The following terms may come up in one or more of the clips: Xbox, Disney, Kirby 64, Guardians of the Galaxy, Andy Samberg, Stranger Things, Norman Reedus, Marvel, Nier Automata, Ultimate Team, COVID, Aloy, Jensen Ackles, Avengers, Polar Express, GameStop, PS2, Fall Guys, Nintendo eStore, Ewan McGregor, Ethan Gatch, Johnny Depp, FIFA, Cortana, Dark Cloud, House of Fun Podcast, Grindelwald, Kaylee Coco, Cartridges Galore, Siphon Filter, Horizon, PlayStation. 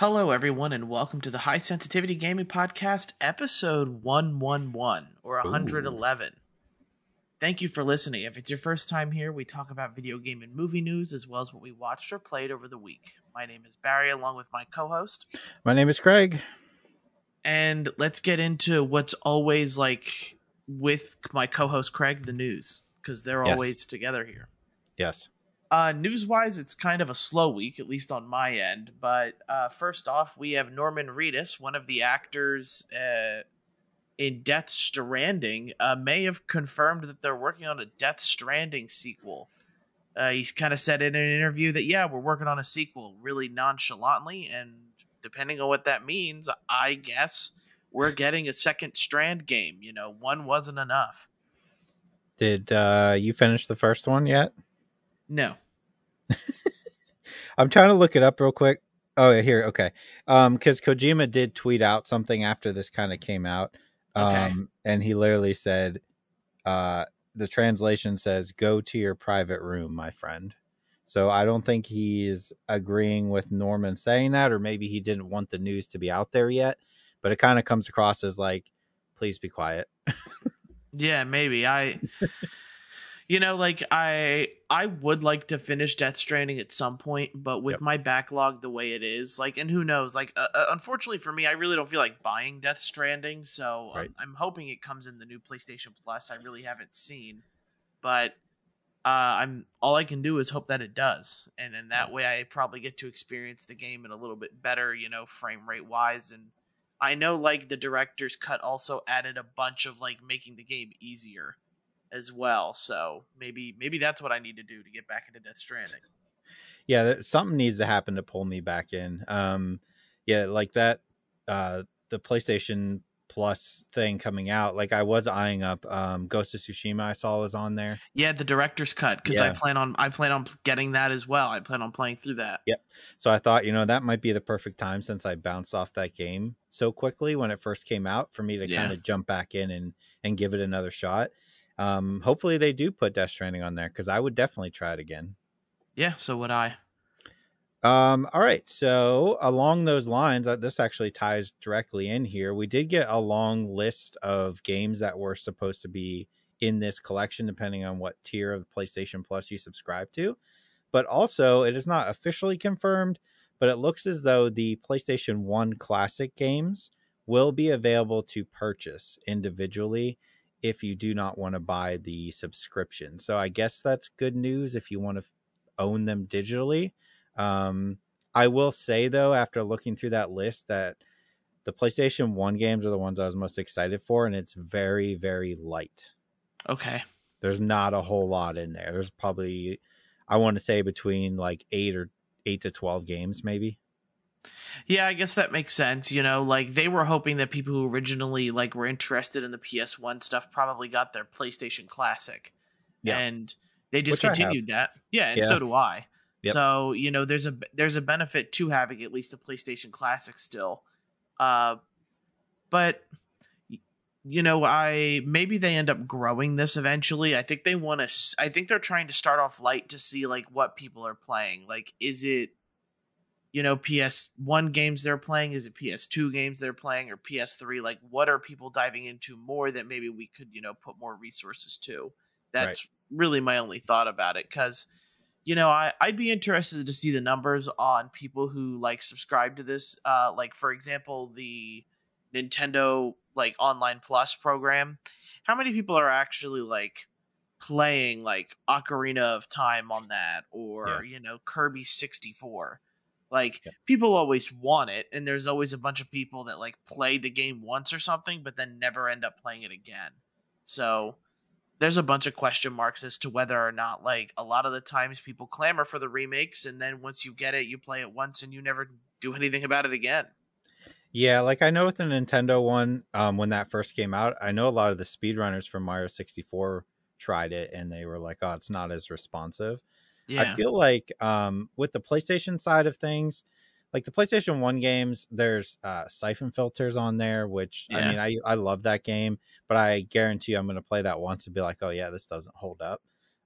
Hello, everyone, and welcome to the High Sensitivity Gaming Podcast, episode 111, or 111. Ooh. Thank you for listening. If it's your first time here, we talk about video game and movie news, as well as what we watched or played over the week. My name is Barry, along with my co-host. My name is Craig. And let's get into what's always, like, with my co-host Craig, the news, because they're always together here. Yes. News-wise, it's kind of a slow week, at least on my end. But first off, we have Norman Reedus, one of the actors in Death Stranding, may have confirmed that they're working on a Death Stranding sequel. He's kind of said in an interview that, yeah, we're working on a sequel really nonchalantly. And depending on what that means, I guess we're getting a second Strand game. You know, one wasn't enough. Did you finish the first one yet? No. I'm trying to look it up real quick. Oh, here. Okay. Because Kojima did tweet out something after this kind of came out. Okay. And he literally said, the translation says, go to your private room, my friend. So I don't think he's agreeing with Norman saying that, or maybe he didn't want the news to be out there yet. But it kind of comes across as like, please be quiet. Yeah, maybe. You know, like, I would like to finish Death Stranding at some point, but with my backlog the way it is, like, and who knows, like, unfortunately for me, I really don't feel like buying Death Stranding, so I'm hoping it comes in the new PlayStation Plus. I really haven't seen, but I'm all I can do is hope that it does, and then that way I probably get to experience the game in a little bit better, you know, frame rate wise, and I know, like, the director's cut also added a bunch of, like, making the game easier as well, so maybe that's what I need to do to get back into Death Stranding. Yeah, something needs to happen to pull me back in. Yeah, like that the PlayStation Plus thing coming out, like, I was eyeing up Ghost of Tsushima. I saw was on there. Yeah, the director's cut, because I plan on getting that as well. I plan on playing through that. Yep. So I thought, you know, that might be the perfect time, since I bounced off that game so quickly when it first came out, for me to kind of jump back in and give it another shot. Hopefully they do put Death Stranding on there, because I would definitely try it again. Yeah, so would I. All right, so along those lines, this actually ties directly in here. We did get a long list of games that were supposed to be in this collection, depending on what tier of PlayStation Plus you subscribe to. But also, it is not officially confirmed, but it looks as though the PlayStation 1 Classic games will be available to purchase individually if you do not want to buy the subscription. So I guess that's good news if you want to own them digitally. I will say, though, after looking through that list, that the PlayStation 1 games are the ones I was most excited for, and it's very, very light. Okay. There's not a whole lot in there. There's probably, I want to say, between like 8 to 12 games, maybe. Yeah, I guess that makes sense. You know, like, they were hoping that people who originally, like, were interested in the PS1 stuff probably got their PlayStation Classic. Yeah. And they discontinued that. Yeah, and so do I. Yep. So, you know, there's a benefit to having at least the PlayStation Classic still. But, you know, maybe they end up growing this eventually. I think they're trying to start off light to see, like, what people are playing. Like, is it, you know, PS1 games they're playing? Is it PS2 games they're playing, or PS3? Like, what are people diving into more that maybe we could, you know, put more resources to? That's really my only thought about it. Because, you know, I'd be interested to see the numbers on people who, like, subscribe to this. Like, for example, the Nintendo, like, Online Plus program. How many people are actually, like, playing, like, Ocarina of Time on that, or, you know, Kirby 64? Like, people always want it, and there's always a bunch of people that, like, play the game once or something, but then never end up playing it again. So there's a bunch of question marks as to whether or not, like, a lot of the times people clamor for the remakes, and then once you get it, you play it once, and you never do anything about it again. Yeah, like, I know with the Nintendo one, when that first came out, I know a lot of the speedrunners from Mario 64 tried it, and they were like, oh, it's not as responsive. Yeah. I feel like with the PlayStation side of things, like the PlayStation 1 games, there's Siphon Filters on there, which I mean, I love that game, but I guarantee you I'm going to play that once and be like, oh, yeah, this doesn't hold up.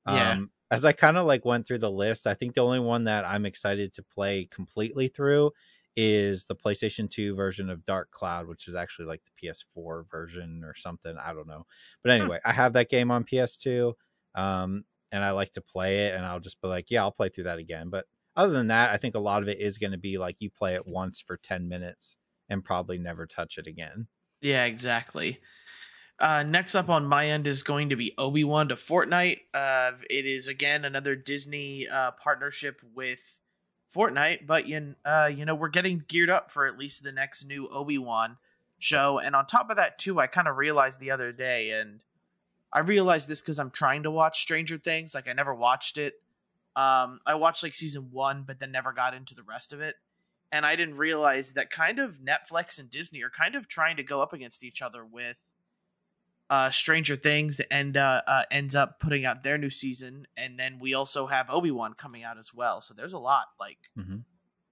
As I kind of like went through the list, I think the only one that I'm excited to play completely through is the PlayStation 2 version of Dark Cloud, which is actually like the PS4 version or something. I don't know. But anyway, I have that game on PS2, and I like to play it, and I'll just be like, yeah, I'll play through that again. But other than that, I think a lot of it is going to be like you play it once for 10 minutes and probably never touch it again. Yeah, exactly. Next up on my end is going to be Obi-Wan to Fortnite. It is, again, another Disney partnership with Fortnite, but you know, we're getting geared up for at least the next new Obi-Wan show. And on top of that, too, I kind of realized the other day, and I realized this because I'm trying to watch Stranger Things. Like, I never watched it. I watched like season one, but then never got into the rest of it. And I didn't realize that kind of Netflix and Disney are kind of trying to go up against each other with Stranger Things, and ends up putting out their new season. And then we also have Obi-Wan coming out as well. So there's a lot, like,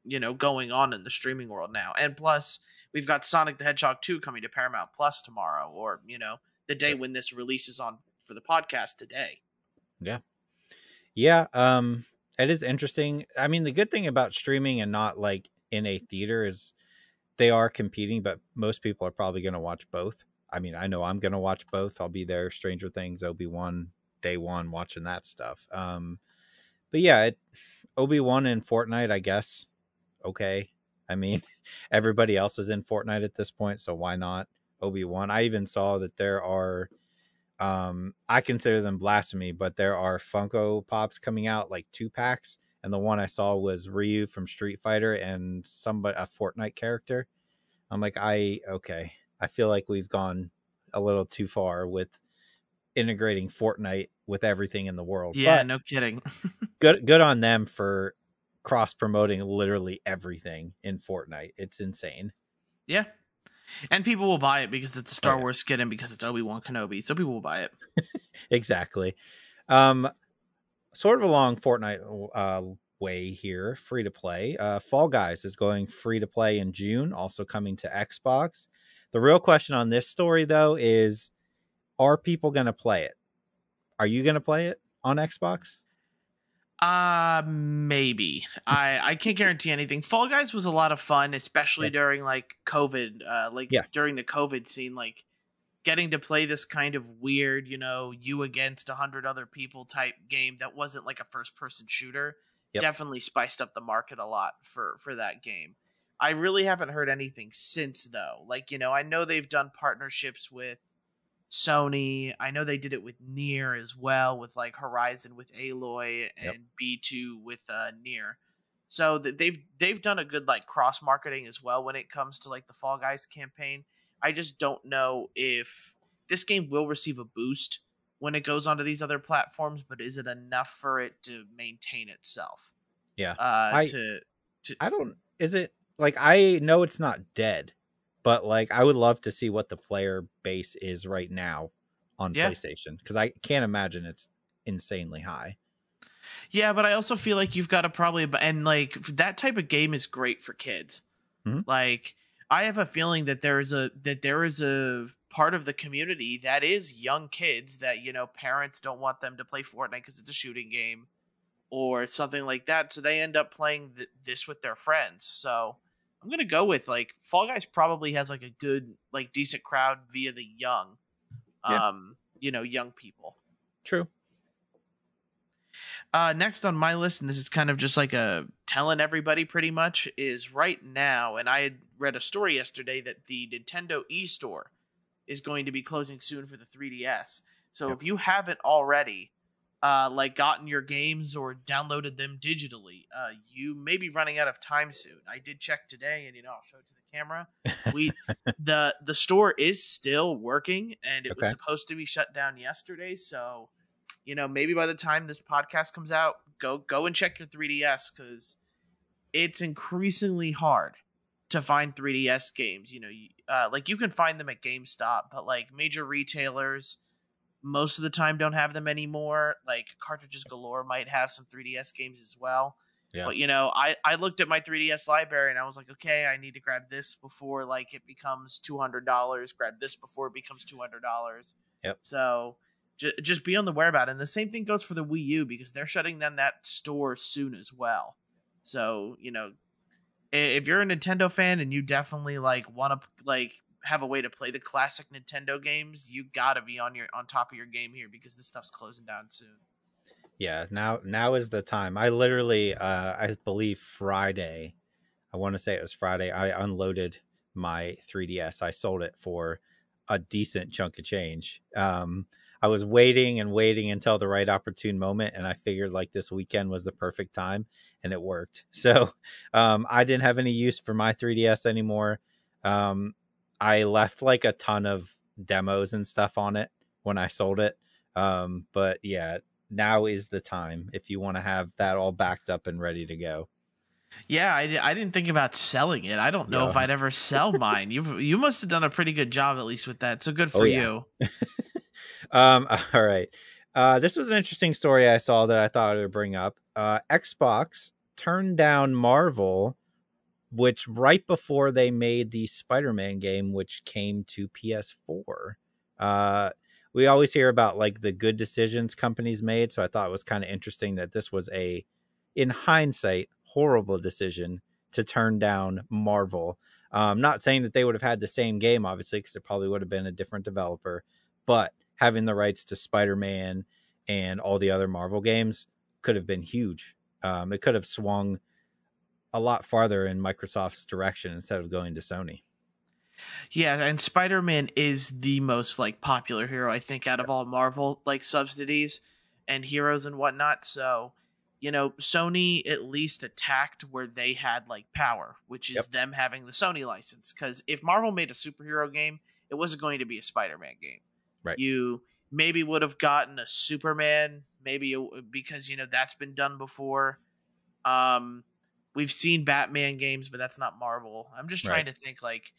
you know, going on in the streaming world now. And plus, we've got Sonic the Hedgehog 2 coming to Paramount Plus tomorrow, or, you know, the day when this releases on for the podcast today. Yeah. Yeah, it is interesting. I mean, the good thing about streaming and not like in a theater is they are competing, but most people are probably going to watch both. I mean, I know I'm going to watch both. I'll be there, Stranger Things, Obi-Wan, day one, watching that stuff. But yeah, Obi-Wan and Fortnite, I guess. Okay. I mean, everybody else is in Fortnite at this point, so why not Obi-Wan? I even saw that there are... I consider them blasphemy, but there are Funko Pops coming out, like 2-packs, and the one I saw was Ryu from Street Fighter and somebody, a Fortnite character. I'm like, okay, I feel like we've gone a little too far with integrating Fortnite with everything in the world. Yeah, but no kidding. good on them for cross promoting literally everything in Fortnite. It's insane. Yeah. And people will buy it because it's a Star Wars skin and because it's Obi-Wan Kenobi. So people will buy it. Exactly. Sort of along Fortnite way here, free to play. Fall Guys is going free to play in June, also coming to Xbox. The real question on this story, though, is are people going to play it? Are you going to play it on Xbox? Maybe. I can't guarantee anything. Fall Guys was a lot of fun, especially during like COVID, during the COVID scene, like getting to play this kind of weird, you know, you against 100 other people type game that wasn't like a first person shooter. Yep. Definitely spiced up the market a lot for that game. I really haven't heard anything since though. Like, you know, I know they've done partnerships with Sony. I know they did it with Nier as well, with like Horizon with Aloy, and B2 with Nier. So they've done a good like cross marketing as well when it comes to like the Fall Guys campaign. I just don't know if this game will receive a boost when it goes onto these other platforms, but is it enough for it to maintain itself? Yeah. I know it's not dead. But like, I would love to see what the player base is right now on PlayStation, because I can't imagine it's insanely high. Yeah, but I also feel like you've got to probably, and like that type of game is great for kids. Mm-hmm. Like, I have a feeling that there is a part of the community that is young kids that, you know, parents don't want them to play Fortnite because it's a shooting game or something like that. So they end up playing this with their friends. So I'm going to go with like Fall Guys probably has like a good, like decent crowd via the young, young people. True. Next on my list, and this is kind of just like a telling everybody pretty much, is right now. And I had read a story yesterday that the Nintendo eStore is going to be closing soon for the 3DS. So if you haven't already, gotten your games or downloaded them digitally, you may be running out of time soon. I did check today, and you know, I'll show it to the camera. The store is still working, and it was supposed to be shut down yesterday. So, you know, maybe by the time this podcast comes out, go and check your 3DS, because it's increasingly hard to find 3DS games. You know, like you can find them at GameStop, but like major retailers most of the time don't have them anymore. Like Cartridges Galore might have some 3DS games as well. Yeah. But you know, I looked at my 3DS library and I was like, okay, I need to grab this before like it becomes $200. Grab this before it becomes $200. Yep. So just be on the whereabout. And the same thing goes for the Wii U, because they're shutting down that store soon as well. So, you know, if you're a Nintendo fan and you definitely like want to like have a way to play the classic Nintendo games, you gotta be on top of your game here, because this stuff's closing down soon. Yeah, now is the time. I literally, I believe Friday, I want to say it was Friday, I unloaded my 3DS. I sold it for a decent chunk of change. I was waiting and waiting until the right opportune moment, and I figured like this weekend was the perfect time, and it worked. So I didn't have any use for my 3DS anymore. I left like a ton of demos and stuff on it when I sold it. But yeah, now is the time if you want to have that all backed up and ready to go. Yeah, I didn't think about selling it. I don't know if I'd ever sell mine. You must have done a pretty good job, at least with that. So good for you. All right. This was an interesting story I saw that I thought I would bring up. Xbox turned down Marvel, which right before they made the Spider-Man game, which came to PS4. We always hear about like the good decisions companies made. So I thought it was kind of interesting that this was a, in hindsight, horrible decision to turn down Marvel. Not saying that they would have had the same game, obviously, because it probably would have been a different developer, but having the rights to Spider-Man and all the other Marvel games could have been huge. It could have swung a lot farther in Microsoft's direction instead of going to Sony. Yeah, and Spider-Man is the most like popular hero, I think, out of all Marvel like subsidies and heroes and whatnot. So, you know, Sony at least attacked where they had like power, which is them having the Sony license. Because if Marvel made a superhero game, it wasn't going to be a Spider-Man game. Right. You maybe would have gotten a Superman, maybe, because, you know, that's been done before. We've seen Batman games, but that's not Marvel. I'm just trying to think like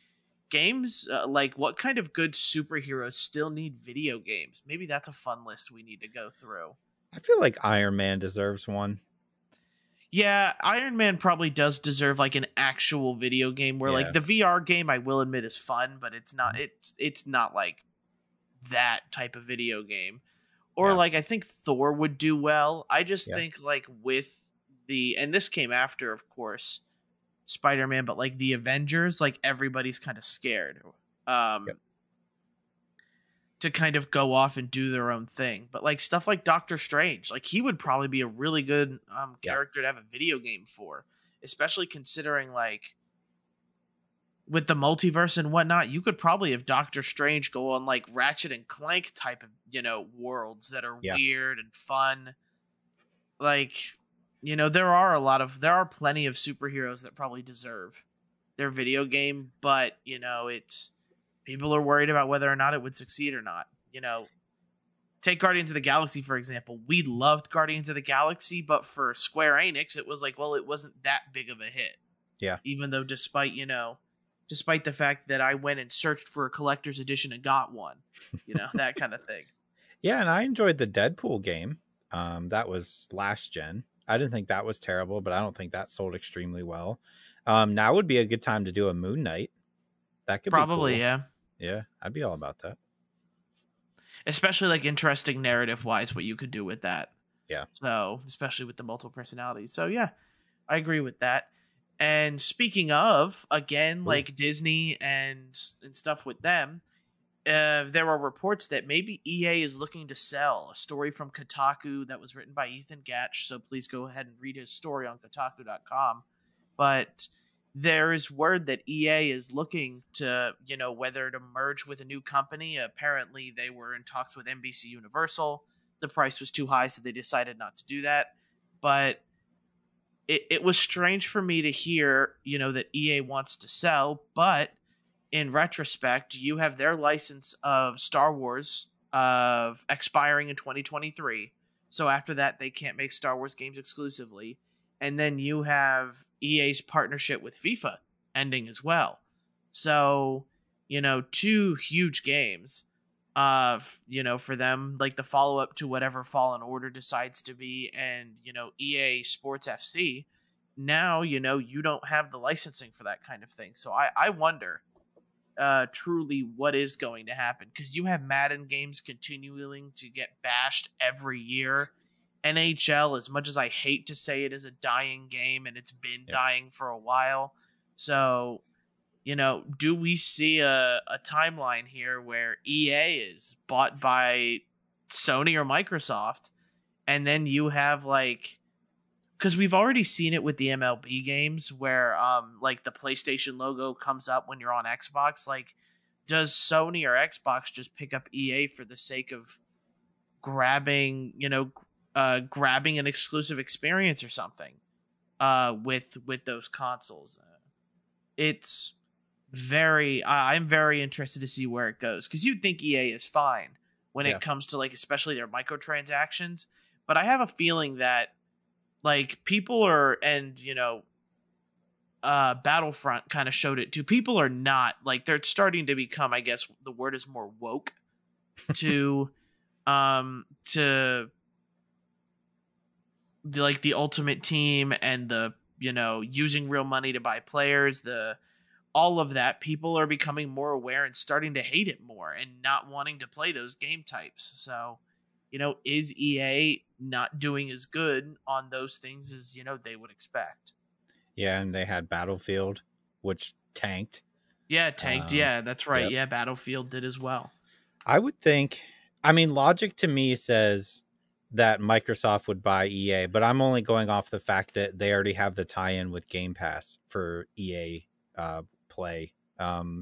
games, like what kind of good superheroes still need video games? Maybe that's a fun list we need to go through. I feel like Iron Man deserves one. Yeah, Iron Man probably does deserve like an actual video game where like the VR game, I will admit, is fun, but it's not it's not like that type of video game. Or like I think Thor would do well. I just think like with the, and this came after, of course, Spider-Man, but like the Avengers, like everybody's kind of scared to kind of go off and do their own thing. But like stuff like Doctor Strange, like he would probably be a really good character to have a video game for, especially considering like with the multiverse and whatnot, you could probably have Doctor Strange go on like Ratchet and Clank type of, you know, worlds that are weird and fun. Like, you know, there are plenty of superheroes that probably deserve their video game, but, you know, it's, people are worried about whether or not it would succeed or not. You know, take Guardians of the Galaxy, for example. We loved Guardians of the Galaxy, but for Square Enix, it was like, well, it wasn't that big of a hit. Yeah. Even though despite the fact that I went and searched for a collector's edition and got one, you know, that kind of thing. Yeah. And I enjoyed the Deadpool game. That was last gen. I didn't think that was terrible, but I don't think that sold extremely well. Now would be a good time to do a Moon Knight. That could probably be cool. Yeah, I'd be all about that. Especially like interesting narrative wise, what you could do with that. Yeah. So especially with the multiple personalities. So yeah, I agree with that. And speaking of, again, like Disney and stuff with them, there are reports that maybe EA is looking to sell. A story from Kotaku that was written by Ethan Gatch, so please go ahead and read his story on Kotaku.com. But there is word that EA is looking to, you know, whether to merge with a new company. Apparently, they were in talks with NBC Universal. The price was too high, so they decided not to do that. But it was strange for me to hear, you know, that EA wants to sell, but in retrospect, you have their license of Star Wars expiring in 2023. So after that, they can't make Star Wars games exclusively. And then you have EA's partnership with FIFA ending as well. So, you know, two huge games, you know, for them, like the follow-up to whatever Fallen Order decides to be. And, you know, EA Sports FC, now, you know, you don't have the licensing for that kind of thing. So I wonder truly what is going to happen, because you have Madden games continuing to get bashed every year. NHL, as much as I hate to say it, is a dying game, and it's been dying for a while. So, you know, do we see a timeline here where EA is bought by Sony or Microsoft, and then you have, like, because we've already seen it with the MLB games where, like, the PlayStation logo comes up when you're on Xbox. Like, does Sony or Xbox just pick up EA for the sake of grabbing, you know, grabbing an exclusive experience or something with those consoles? It's very, I'm very interested to see where it goes, because you'd think EA is fine when it comes to, like, especially their microtransactions. But I have a feeling that, like, people are, and, you know, Battlefront kind of showed it too. People are not, like, they're starting to become, I guess the word is, more woke to the, like, the Ultimate Team and the, you know, using real money to buy players, the all of that. People are becoming more aware and starting to hate it more and not wanting to play those game types. So, you know, is EA not doing as good on those things as, you know, they would expect? Yeah, and they had Battlefield, which tanked. Yeah, it tanked. Yeah, that's right. Yep. Yeah, Battlefield did as well. I would think, I mean, logic to me says that Microsoft would buy EA, but I'm only going off the fact that they already have the tie-in with Game Pass for EA Play.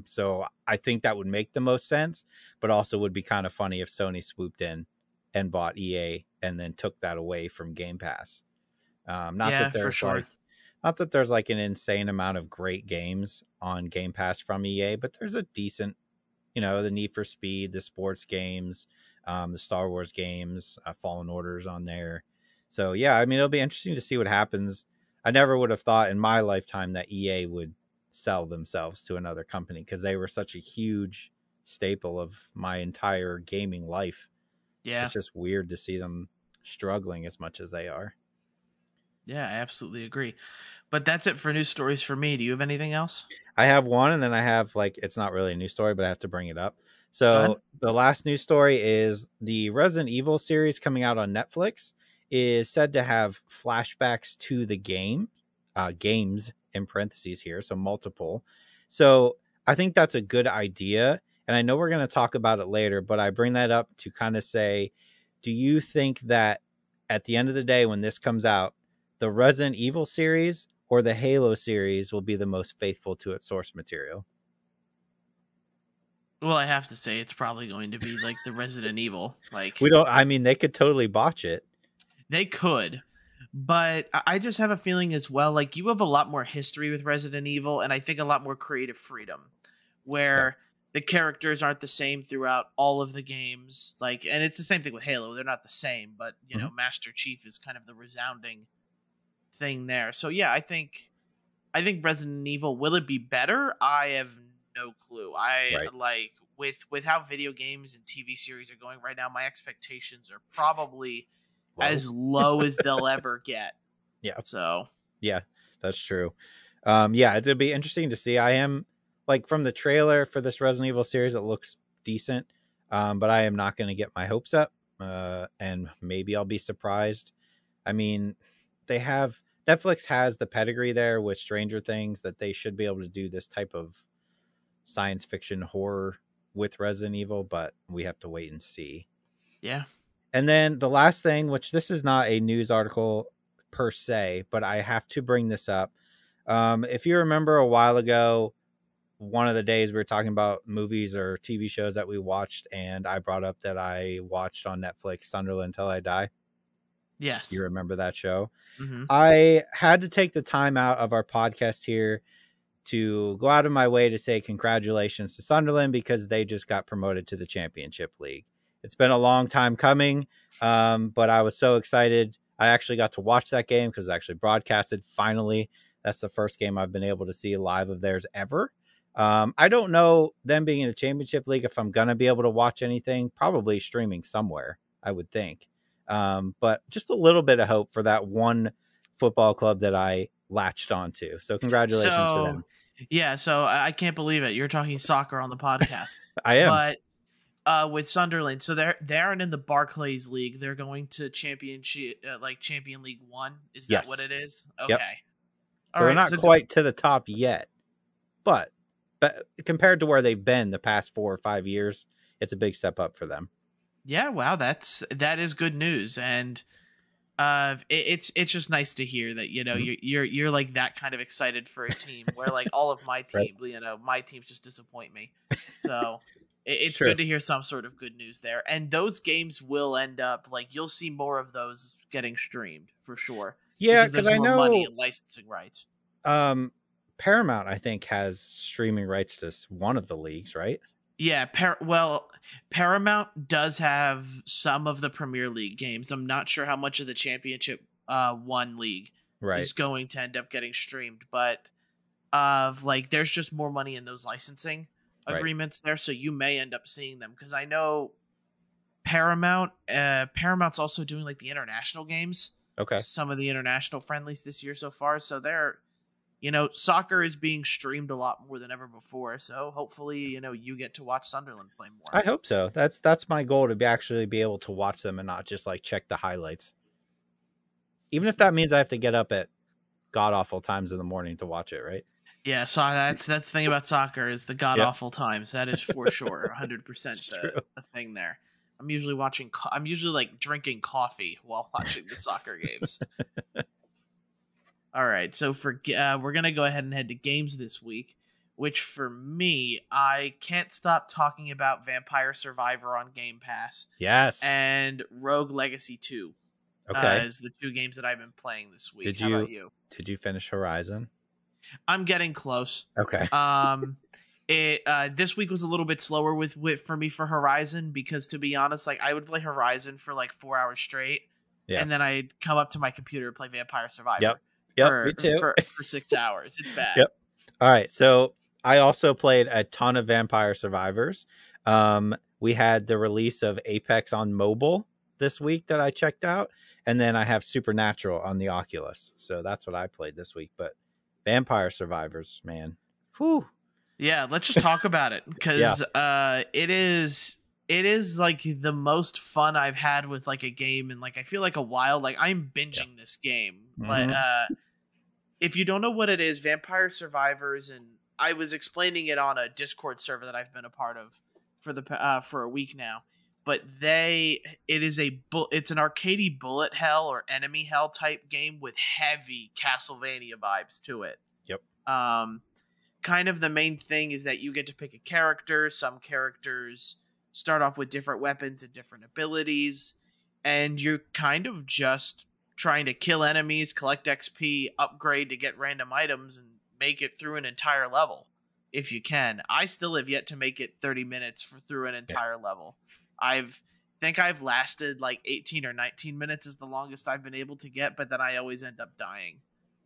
So I think that would make the most sense, but also would be kind of funny if Sony swooped in and bought EA and then took that away from Game Pass. Not that there's, like, an insane amount of great games on Game Pass from EA, but there's a decent, you know, the Need for Speed, the sports games, the Star Wars games, Fallen Order's on there. So, yeah, I mean, it'll be interesting to see what happens. I never would have thought in my lifetime that EA would sell themselves to another company, because they were such a huge staple of my entire gaming life. Yeah, it's just weird to see them struggling as much as they are. Yeah, I absolutely agree. But that's it for news stories for me. Do you have anything else? I have one, and then I have, like, it's not really a news story, but I have to bring it up. So the last news story is the Resident Evil series coming out on Netflix is said to have flashbacks to the game, games in parentheses here, so multiple. So I think that's a good idea, and I know we're going to talk about it later, but I bring that up to kind of say, do you think that at the end of the day, when this comes out, the Resident Evil series or the Halo series will be the most faithful to its source material? Well, I have to say it's probably going to be, like, the Resident Evil. Like, we don't, I mean, they could totally botch it. They could, but I just have a feeling as well, like, you have a lot more history with Resident Evil, and I think a lot more creative freedom where the characters aren't the same throughout all of the games. Like, and it's the same thing with Halo. They're not the same, but, you know, Master Chief is kind of the resounding thing there. So yeah, I think Resident Evil, will it be better? I have no clue. Like, with how video games and TV series are going right now, my expectations are probably as low as they'll ever get. Yeah. So yeah, that's true. It'll be interesting to see. I am, like, from the trailer for this Resident Evil series, it looks decent. But I am not going to get my hopes up. And maybe I'll be surprised. I mean, Netflix has the pedigree there with Stranger Things that they should be able to do this type of science fiction horror with Resident Evil, but we have to wait and see. Yeah. And then the last thing, which this is not a news article per se, but I have to bring this up. If you remember a while ago, one of the days we were talking about movies or TV shows that we watched, and I brought up that I watched on Netflix Sunderland Till I Die. Yes. You remember that show? Mm-hmm. I had to take the time out of our podcast here to go out of my way to say congratulations to Sunderland, because they just got promoted to the Championship League. It's been a long time coming, but I was so excited. I actually got to watch that game because it actually broadcasted. Finally, that's the first game I've been able to see live of theirs ever. I don't know, them being in the Championship League, if I'm going to be able to watch anything, probably streaming somewhere, I would think. But just a little bit of hope for that one football club that I latched onto. So congratulations to them. Yeah. So I can't believe it. You're talking soccer on the podcast. I am. But with Sunderland, so they aren't in the Barclays League. They're going to Champion League 1. Is that what it is? Okay. Yep. So they're not quite to the top yet. But compared to where they've been the past 4 or 5 years, it's a big step up for them. Yeah, wow, that is good news, and it's just nice to hear that, you know, you're like that kind of excited for a team where like all of my team, right. You know, my teams just disappoint me. So it's good to hear some sort of good news there. And those games will end up, like, you'll see more of those getting streamed for sure. Yeah, because there's more money and licensing rights. Paramount, I think, has streaming rights to one of the leagues, right? Yeah, Paramount does have some of the Premier League games. I'm not sure how much of the Championship One league is going to end up getting streamed, but like there's just more money in those licensing agreements there, so you may end up seeing them. Because I know Paramount's also doing like the international games. Okay, some of the international friendlies this year so far, so they're. You know, soccer is being streamed a lot more than ever before. So hopefully, you know, you get to watch Sunderland play more. I hope so. That's my goal, to actually be able to watch them and not just like check the highlights. Even if that means I have to get up at god awful times in the morning to watch it, right? Yeah, so that's the thing about soccer is the god awful times. That is for sure 100% the thing there. I'm usually like drinking coffee while watching the soccer games. All right, so we're going to go ahead and head to games this week, which for me, I can't stop talking about Vampire Survivor on Game Pass. Yes. And Rogue Legacy 2 is the two games that I've been playing this week. How about you? Did you finish Horizon? I'm getting close. Okay. This week was a little bit slower with for me for Horizon because, to be honest, like I would play Horizon for like 4 hours straight, and then I'd come up to my computer and play Vampire Survivor. Yep. Yep, me too. for 6 hours. It's bad. Yep. All right. So I also played a ton of Vampire Survivors. We had the release of Apex on mobile this week that I checked out. And then I have Supernatural on the Oculus. So that's what I played this week. But Vampire Survivors, man. Whew. Yeah, let's just talk about it. Because it is like the most fun I've had with like a game, and like I feel like a while. Like I'm binging this game. But if you don't know what it is, Vampire Survivors, and I was explaining it on a Discord server that I've been a part of for a week now. But it's an arcadey bullet hell or enemy hell type game with heavy Castlevania vibes to it. Yep. Kind of the main thing is that you get to pick a character. Some characters start off with different weapons and different abilities, and you're kind of just trying to kill enemies, collect XP, upgrade to get random items, and make it through an entire level if you can. I still have yet to make it 30 minutes through an entire level. I think I've lasted like 18 or 19 minutes is the longest I've been able to get, but then I always end up dying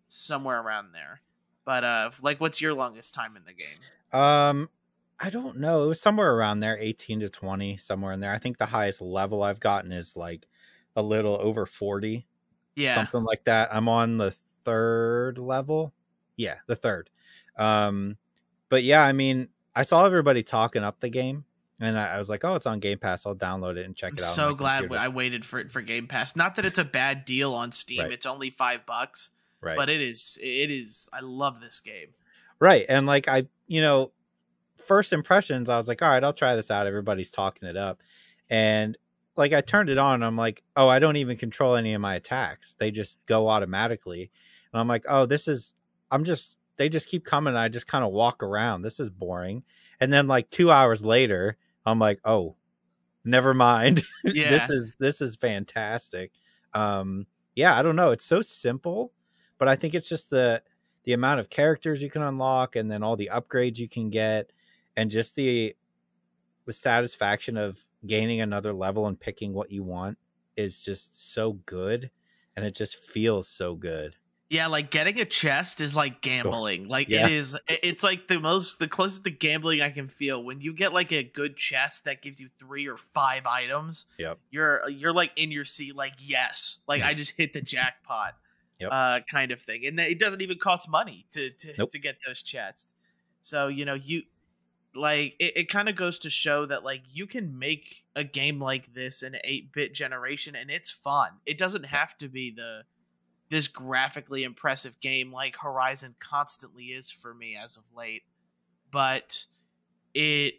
somewhere around there. But like, what's your longest time in the game? I don't know. It was somewhere around there, 18 to 20, somewhere in there. I think the highest level I've gotten is like a little over 40. Yeah. Something like that. I'm on the third level. Yeah, the third. But yeah, I mean, I saw everybody talking up the game, and I was like, oh, it's on Game Pass. I'll download it and check it out. I'm so glad I waited for it for Game Pass. Not that it's a bad deal on Steam. Right. It's only $5. Right. But it is. I love this game. Right. And like, first impressions, I was like, all right, I'll try this out. Everybody's talking it up. And like, I turned it on, and I'm like, oh, I don't even control any of my attacks. They just go automatically. And I'm like, oh, they just keep coming. And I just kind of walk around. This is boring. And then like 2 hours later, I'm like, oh, never mind. Yeah. This is fantastic. I don't know. It's so simple, but I think it's just the amount of characters you can unlock, and then all the upgrades you can get. And just the satisfaction of gaining another level and picking what you want is just so good. And it just feels so good. Yeah, like getting a chest is like gambling. Cool. Like it's like the closest to gambling I can feel. When you get like a good chest that gives you 3 or 5 items, you're like in your seat, like, yes, like I just hit the jackpot. Kind of thing. And it doesn't even cost money to get those chests. So, you know, you... Like, it kind of goes to show that, like, you can make a game like this in an 8-bit generation, and it's fun. It doesn't have to be this graphically impressive game like Horizon constantly is for me as of late. but it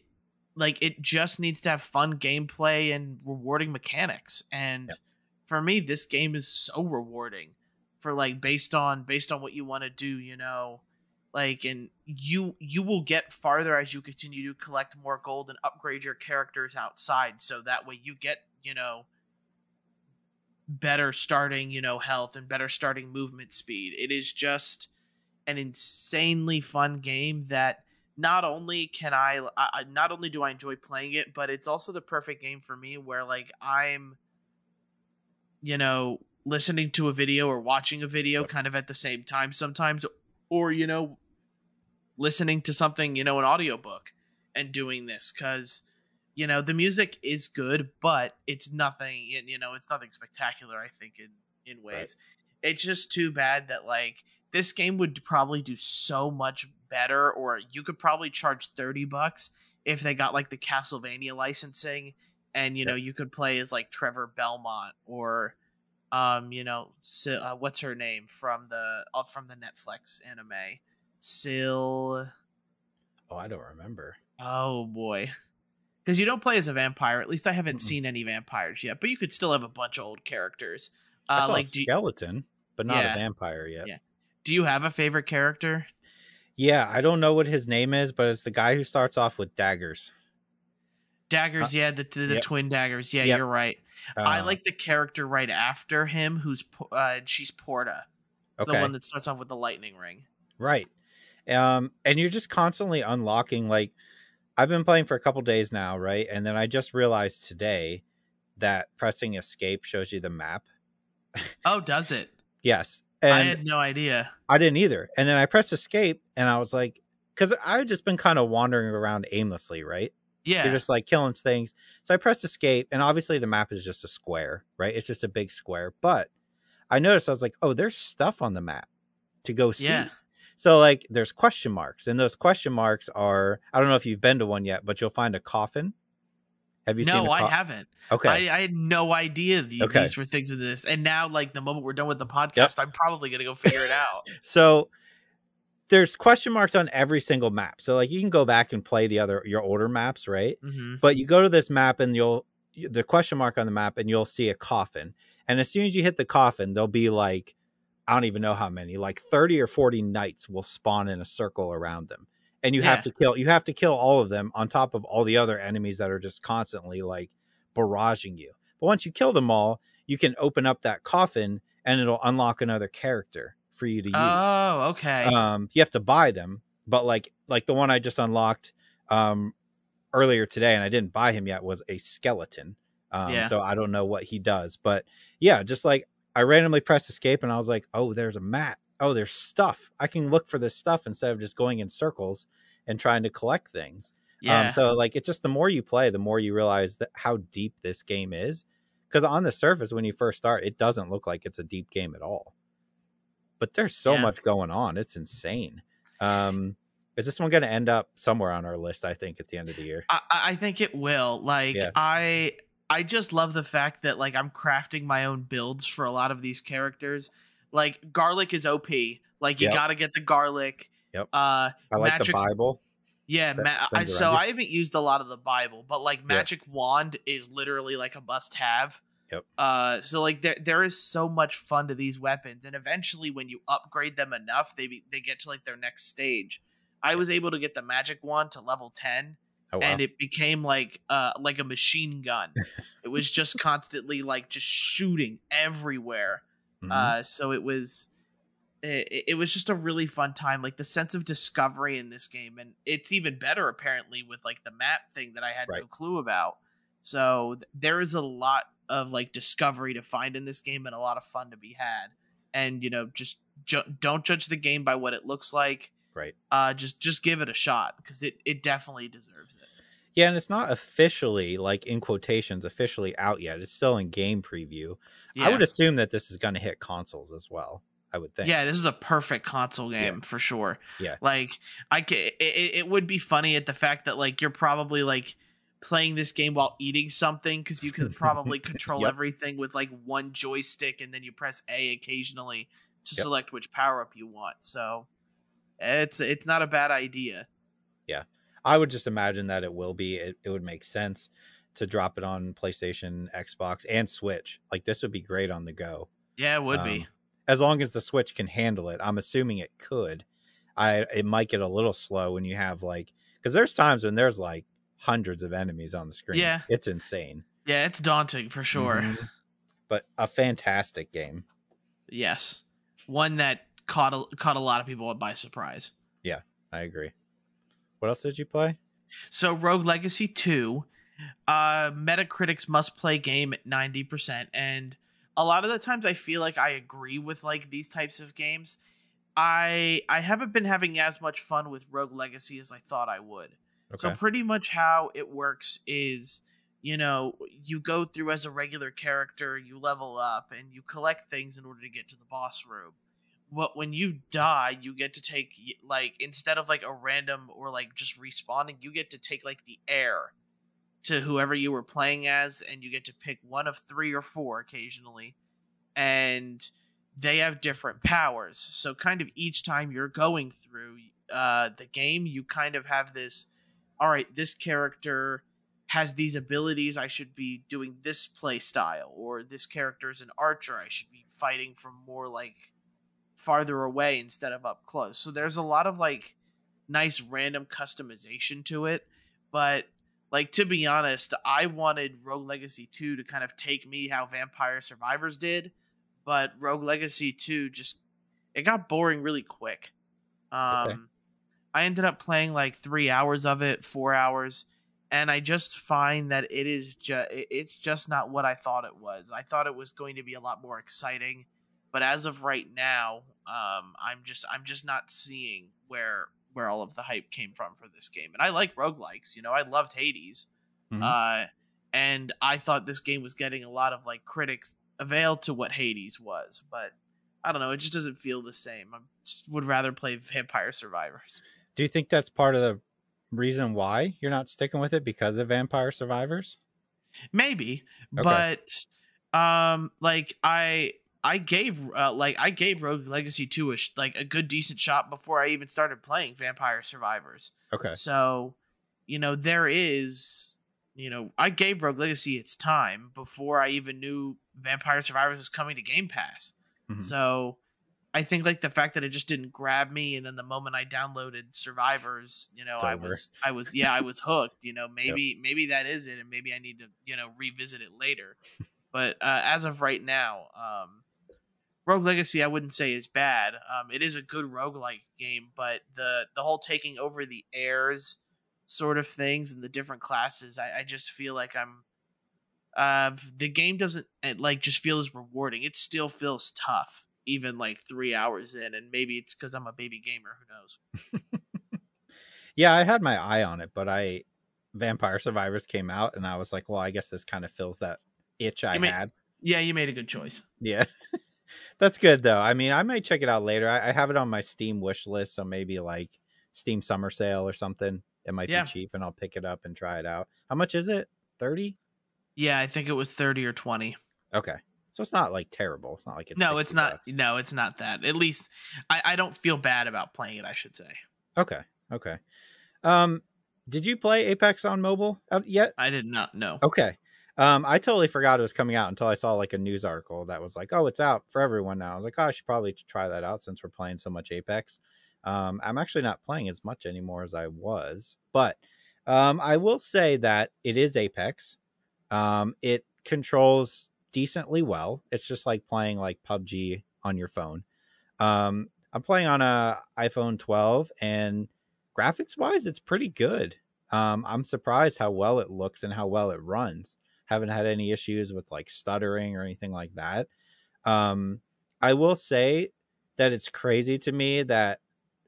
like it just needs to have fun gameplay and rewarding mechanics. And for me, this game is so rewarding for like based on what you want to do, you know. Like, and you will get farther as you continue to collect more gold and upgrade your characters outside. So that way you get, you know, better starting, you know, health and better starting movement speed. It is just an insanely fun game that not only do I enjoy playing it, but it's also the perfect game for me where like I'm, you know, listening to a video or watching a video kind of at the same time sometimes, or, you know, listening to something, you know, an audiobook and doing this because, you know, the music is good, but it's nothing, you know, it's nothing spectacular, I think, in ways. Right. It's just too bad that, like, this game would probably do so much better, or you could probably charge $30 if they got, like, the Castlevania licensing and, you know, you could play as, like, Trevor Belmont or... you know, what's her name from the Netflix anime? Sil. Oh, I don't remember. Oh boy, because you don't play as a vampire. At least I haven't seen any vampires yet. But you could still have a bunch of old characters. I saw like a skeleton, but not a vampire yet. Yeah. Do you have a favorite character? Yeah, I don't know what his name is, but it's the guy who starts off with daggers. Daggers, the twin daggers. Yeah, you're right. I like the character right after him, who's she's Porta, the one that starts off with the lightning ring. Right, and you're just constantly unlocking. Like, I've been playing for a couple days now, right? And then I just realized today that pressing escape shows you the map. Oh, does it? Yes, and I had no idea. I didn't either. And then I pressed escape, and I was like, because I've just been kind of wandering around aimlessly, right? Yeah. You're just like killing things. So I pressed escape, and obviously the map is just a square, right? It's just a big square. But I noticed, I was like, oh, there's stuff on the map to go see. Yeah. So like there's question marks, and those question marks are, I don't know if you've been to one yet, but you'll find a coffin. Have you seen a coffin? I haven't. Okay. I had no idea these were things of this. And now, like the moment we're done with the podcast, I'm probably going to go figure it out. So there's question marks on every single map. So like you can go back and play your older maps, right? Mm-hmm. But you go to this map and the question mark on the map, and you'll see a coffin. And as soon as you hit the coffin, there'll be like, I don't even know how many, like 30 or 40 knights will spawn in a circle around them. And you have to kill all of them on top of all the other enemies that are just constantly like barraging you. But once you kill them all, you can open up that coffin and it'll unlock another character for you to use. Oh, okay. You have to buy them, but like the one I just unlocked earlier today, and I didn't buy him yet, was a skeleton. So I don't know what he does, but yeah, just like I randomly pressed escape, and I was like, oh, there's a map. Oh, there's stuff. I can look for this stuff instead of just going in circles and trying to collect things. Yeah. So like, it's just the more you play, the more you realize how deep this game is, because on the surface when you first start, it doesn't look like it's a deep game at all. But there's so much going on. It's insane. Is this one going to end up somewhere on our list, I think, at the end of the year? I think it will. Like, I just love the fact that, like, I'm crafting my own builds for a lot of these characters. Like, garlic is OP. Like, you got to get the garlic. Yep. I like the Bible. Yeah. So I haven't used a lot of the Bible. But, like, Magic Wand is literally, like, a must-have. Yep. So like there is so much fun to these weapons, and eventually when you upgrade them enough, they get to like their next stage. I was able to get the magic wand to level 10, and it became like a machine gun. It was just constantly like just shooting everywhere. Mm-hmm. So it was just a really fun time. Like the sense of discovery in this game, and it's even better apparently with like the map thing that I had no clue about. So there is a lot of like discovery to find in this game, and a lot of fun to be had. And you know, just don't judge the game by what it looks like, right? Just give it a shot, because it definitely deserves it. Yeah, and it's not officially, like in quotations, officially out yet. It's still in game preview. I would assume that this is going to hit consoles as well. I would think. Yeah, this is a perfect console game for sure. Yeah, like it would be funny at the fact that like you're probably like playing this game while eating something, because you can probably control everything with like one joystick, and then you press A occasionally to select which power up you want. So it's not a bad idea. Yeah, I would just imagine that it will be. It would make sense to drop it on PlayStation, Xbox, and Switch. Like, this would be great on the go. Yeah, it would be. As long as the Switch can handle it. I'm assuming it could. It might get a little slow when you have, like, because there's times when there's like hundreds of enemies on the screen. Yeah, it's insane. Yeah, it's daunting for sure. Mm-hmm. But a fantastic game. Yes, one that caught a lot of people by surprise. Yeah, I agree. What else did you play? So Rogue Legacy 2, Metacritic's must play game at 90%, and a lot of the times I feel like I agree with like these types of games. I haven't been having as much fun with Rogue Legacy as I thought I would. Okay. So pretty much how it works is, you know, you go through as a regular character, you level up, and you collect things in order to get to the boss room. But when you die, you get to take, like, instead of, like, a random or, like, just respawning, you get to take, like, the heir to whoever you were playing as, and you get to pick one of three or four occasionally. And they have different powers. So kind of each time you're going through the game, you kind of have this, all right, this character has these abilities, I should be doing this play style, or this character is an archer, I should be fighting from more, like, farther away instead of up close. So there's a lot of, like, nice random customization to it. But, like, to be honest, I wanted Rogue Legacy 2 to kind of take me how Vampire Survivors did, but Rogue Legacy 2 just, it got boring really quick. Okay. I ended up playing like 3 hours of it, 4 hours, and I just find that it's just not what I thought it was. I thought it was going to be a lot more exciting, but as of right now, I'm just not seeing where all of the hype came from for this game. And I like roguelikes, you know, I loved Hades. Mm-hmm. And I thought this game was getting a lot of, like, critics avail to what Hades was, but I don't know, it just doesn't feel the same. I would rather play Vampire Survivors. Do you think that's part of the reason why you're not sticking with it, because of Vampire Survivors? Maybe. Okay. But I gave Rogue Legacy 2 a good decent shot before I even started playing Vampire Survivors. Okay. So, you know, I gave Rogue Legacy its time before I even knew Vampire Survivors was coming to Game Pass. Mm-hmm. So I think, like, the fact that it just didn't grab me, and then the moment I downloaded Survivors, you know, I was hooked, you know, maybe that is it. And maybe I need to, you know, revisit it later. But as of right now, Rogue Legacy, I wouldn't say is bad. It is a good roguelike game, but the whole taking over the heirs sort of things and the different classes, I just feel like the game doesn't, like, just feel as rewarding. It still feels tough, even like 3 hours in, and maybe it's because I'm a baby gamer. Who knows? Yeah, I had my eye on it, but Vampire Survivors came out, and I was like, well, I guess this kind of fills that itch I had. Yeah, you made a good choice. Yeah, that's good though. I mean, I might check it out later. I have it on my Steam wish list, so maybe like Steam Summer Sale or something. It might be cheap, and I'll pick it up and try it out. How much is it? 30? Yeah, I think it was 30 or 20. Okay. So it's not like terrible. It's not like it's $60 bucks. No, it's not that. At least I don't feel bad about playing it, I should say. Okay. Did you play Apex on mobile yet? I did not, no. Okay. I totally forgot it was coming out until I saw like a news article that was like, oh, it's out for everyone now. I was like, oh, I should probably try that out since we're playing so much Apex. I'm actually not playing as much anymore as I was, but I will say that it is Apex. It controls decently well. It's just like playing like PUBG on your phone. I'm playing on a iPhone 12, and graphics wise, it's pretty good. I'm surprised how well it looks and how well it runs. Haven't had any issues with like stuttering or anything like that. I will say that it's crazy to me that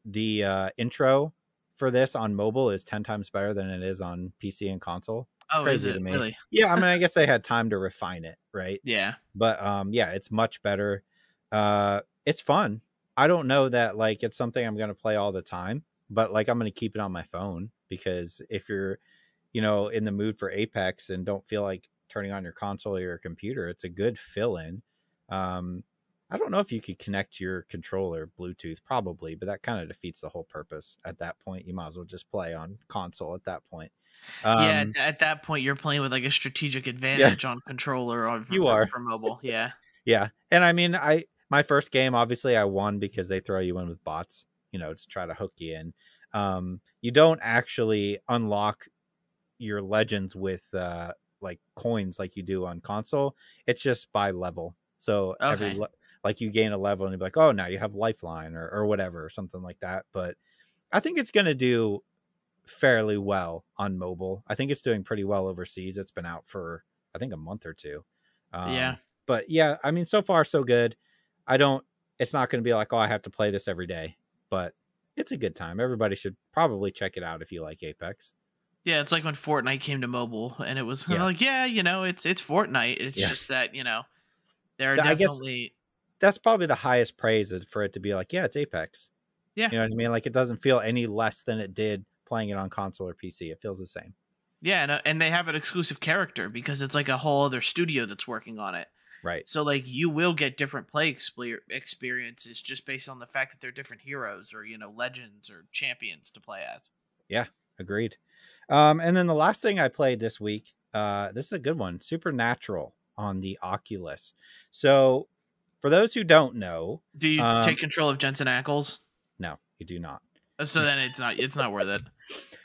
the intro for this on mobile is 10 times better than it is on PC and console. It's crazy to me. Really? Yeah, I mean, I guess they had time to refine it, right? Yeah. But yeah, it's much better. It's fun. I don't know that like it's something I'm going to play all the time, but like I'm going to keep it on my phone, because if you're, you know, in the mood for Apex and don't feel like turning on your console or your computer, it's a good fill in. I don't know if you could connect your controller Bluetooth, probably, but that kind of defeats the whole purpose at that point. You might as well just play on console at that point. Yeah, at that point, you're playing with like a strategic advantage on controller or for mobile. Yeah. Yeah. And I mean, my first game, obviously, I won because they throw you in with bots, to try to hook you in. You don't actually unlock your legends with like coins like you do on console. It's just by level. So like you gain a level and you're like, oh, now you have lifeline or whatever, or something like that. But I think it's going to do fairly well on mobile. I think it's doing pretty well overseas. It's been out for, I think, a month or two. But yeah, I mean, so far, so good. It's not going to be like, oh, I have to play this every day, but it's a good time. Everybody should probably check it out if you like Apex. Yeah, it's like when Fortnite came to mobile and it was like, it's Fortnite. It's just that, there are definitely... That's probably the highest praise for it to be like, yeah, it's Apex. Yeah. You know what I mean? Like, it doesn't feel any less than it did playing it on console or PC. It feels the same. Yeah. And they have an exclusive character because it's like a whole other studio that's working on it. Right. So like you will get different play experiences just based on the fact that they're different heroes or, legends or champions to play as. Yeah. Agreed. And then the last thing I played this week, this is a good one. Supernatural on the Oculus. So, for those who don't know, do you take control of Jensen Ackles? No, you do not. So then it's not worth it.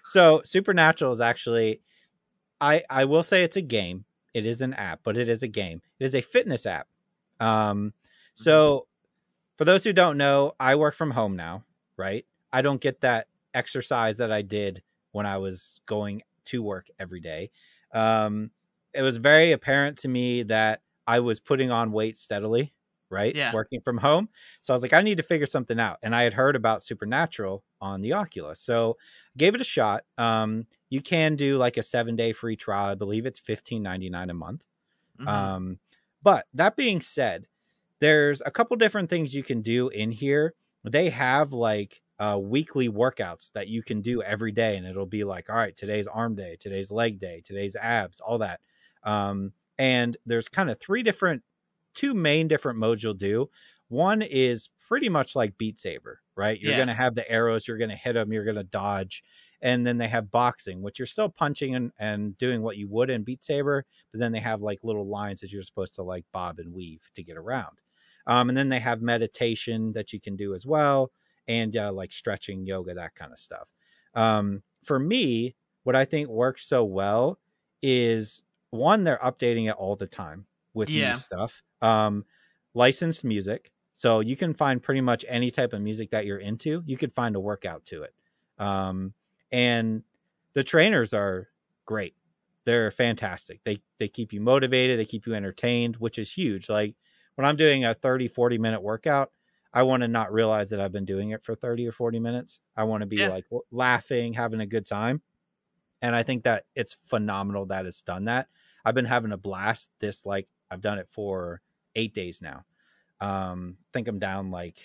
So Supernatural is actually, I will say it's a game. It is an app, but it is a game. It is a fitness app. So for those who don't know, I work from home now, right? I don't get that exercise that I did when I was going to work every day. It was very apparent to me that I was putting on weight steadily. Right. Yeah. Working from home. So I was like, I need to figure something out. And I had heard about Supernatural on the Oculus. So gave it a shot. You can do like a 7-day free trial. I believe it's $15.99 a month. Mm-hmm. But that being said, there's a couple different things you can do in here. They have like weekly workouts that you can do every day. And it'll be like, all right, today's arm day, today's leg day, today's abs, all that. And there's kind of two main different modes you'll do. One is pretty much like Beat Saber, right? You're going to have the arrows, you're going to hit them, you're going to dodge. And then they have boxing, which you're still punching and doing what you would in Beat Saber. But then they have like little lines that you're supposed to like bob and weave to get around. And then they have meditation that you can do as well. And like stretching, yoga, that kind of stuff. For me, what I think works so well is one, they're updating it all the time with new stuff. Licensed music, so you can find pretty much any type of music that you're into. You could find a workout to it. And the trainers are great. They're fantastic. They keep you motivated, they keep you entertained, which is huge. Like when I'm doing a 30-40 minute workout, I want to not realize that I've been doing it for 30 or 40 minutes. I want to be like laughing, having a good time. And I think that it's phenomenal that it's done that. I've been having a blast. This like I've done it for 8 days now. I think I'm down like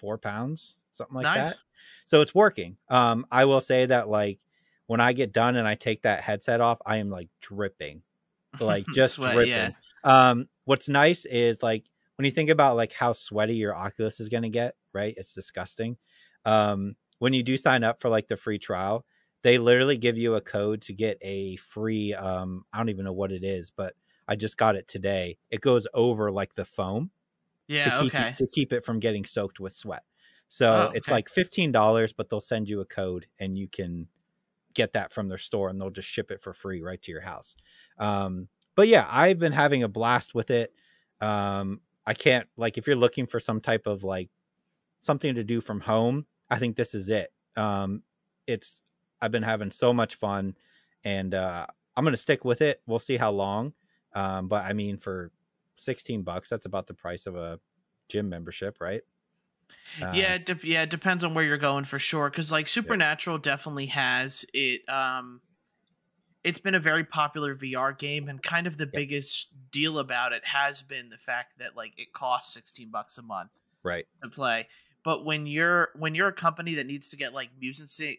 4 pounds, something like that. So it's working. I will say that like when I get done and I take that headset off, I am like dripping, like just sweat, dripping. Yeah. What's nice is like when you think about like how sweaty your Oculus is going to get, right? It's disgusting. When you do sign up for like the free trial, they literally give you a code to get a free, I don't even know what it is, but I just got it today. It goes over like the foam to keep it from getting soaked with sweat. So it's like $15, but they'll send you a code and you can get that from their store and they'll just ship it for free right to your house. But yeah, I've been having a blast with it. I can't, like, if you're looking for some type of like something to do from home, I think this is it. I've been having so much fun and I'm going to stick with it. We'll see how long. But I mean, for $16, that's about the price of a gym membership, right? It depends on where you're going for sure. Cause like Supernatural definitely has it. It's been a very popular VR game and kind of the biggest deal about it has been the fact that like it costs $16 a month to play. But when you're a company that needs to get like music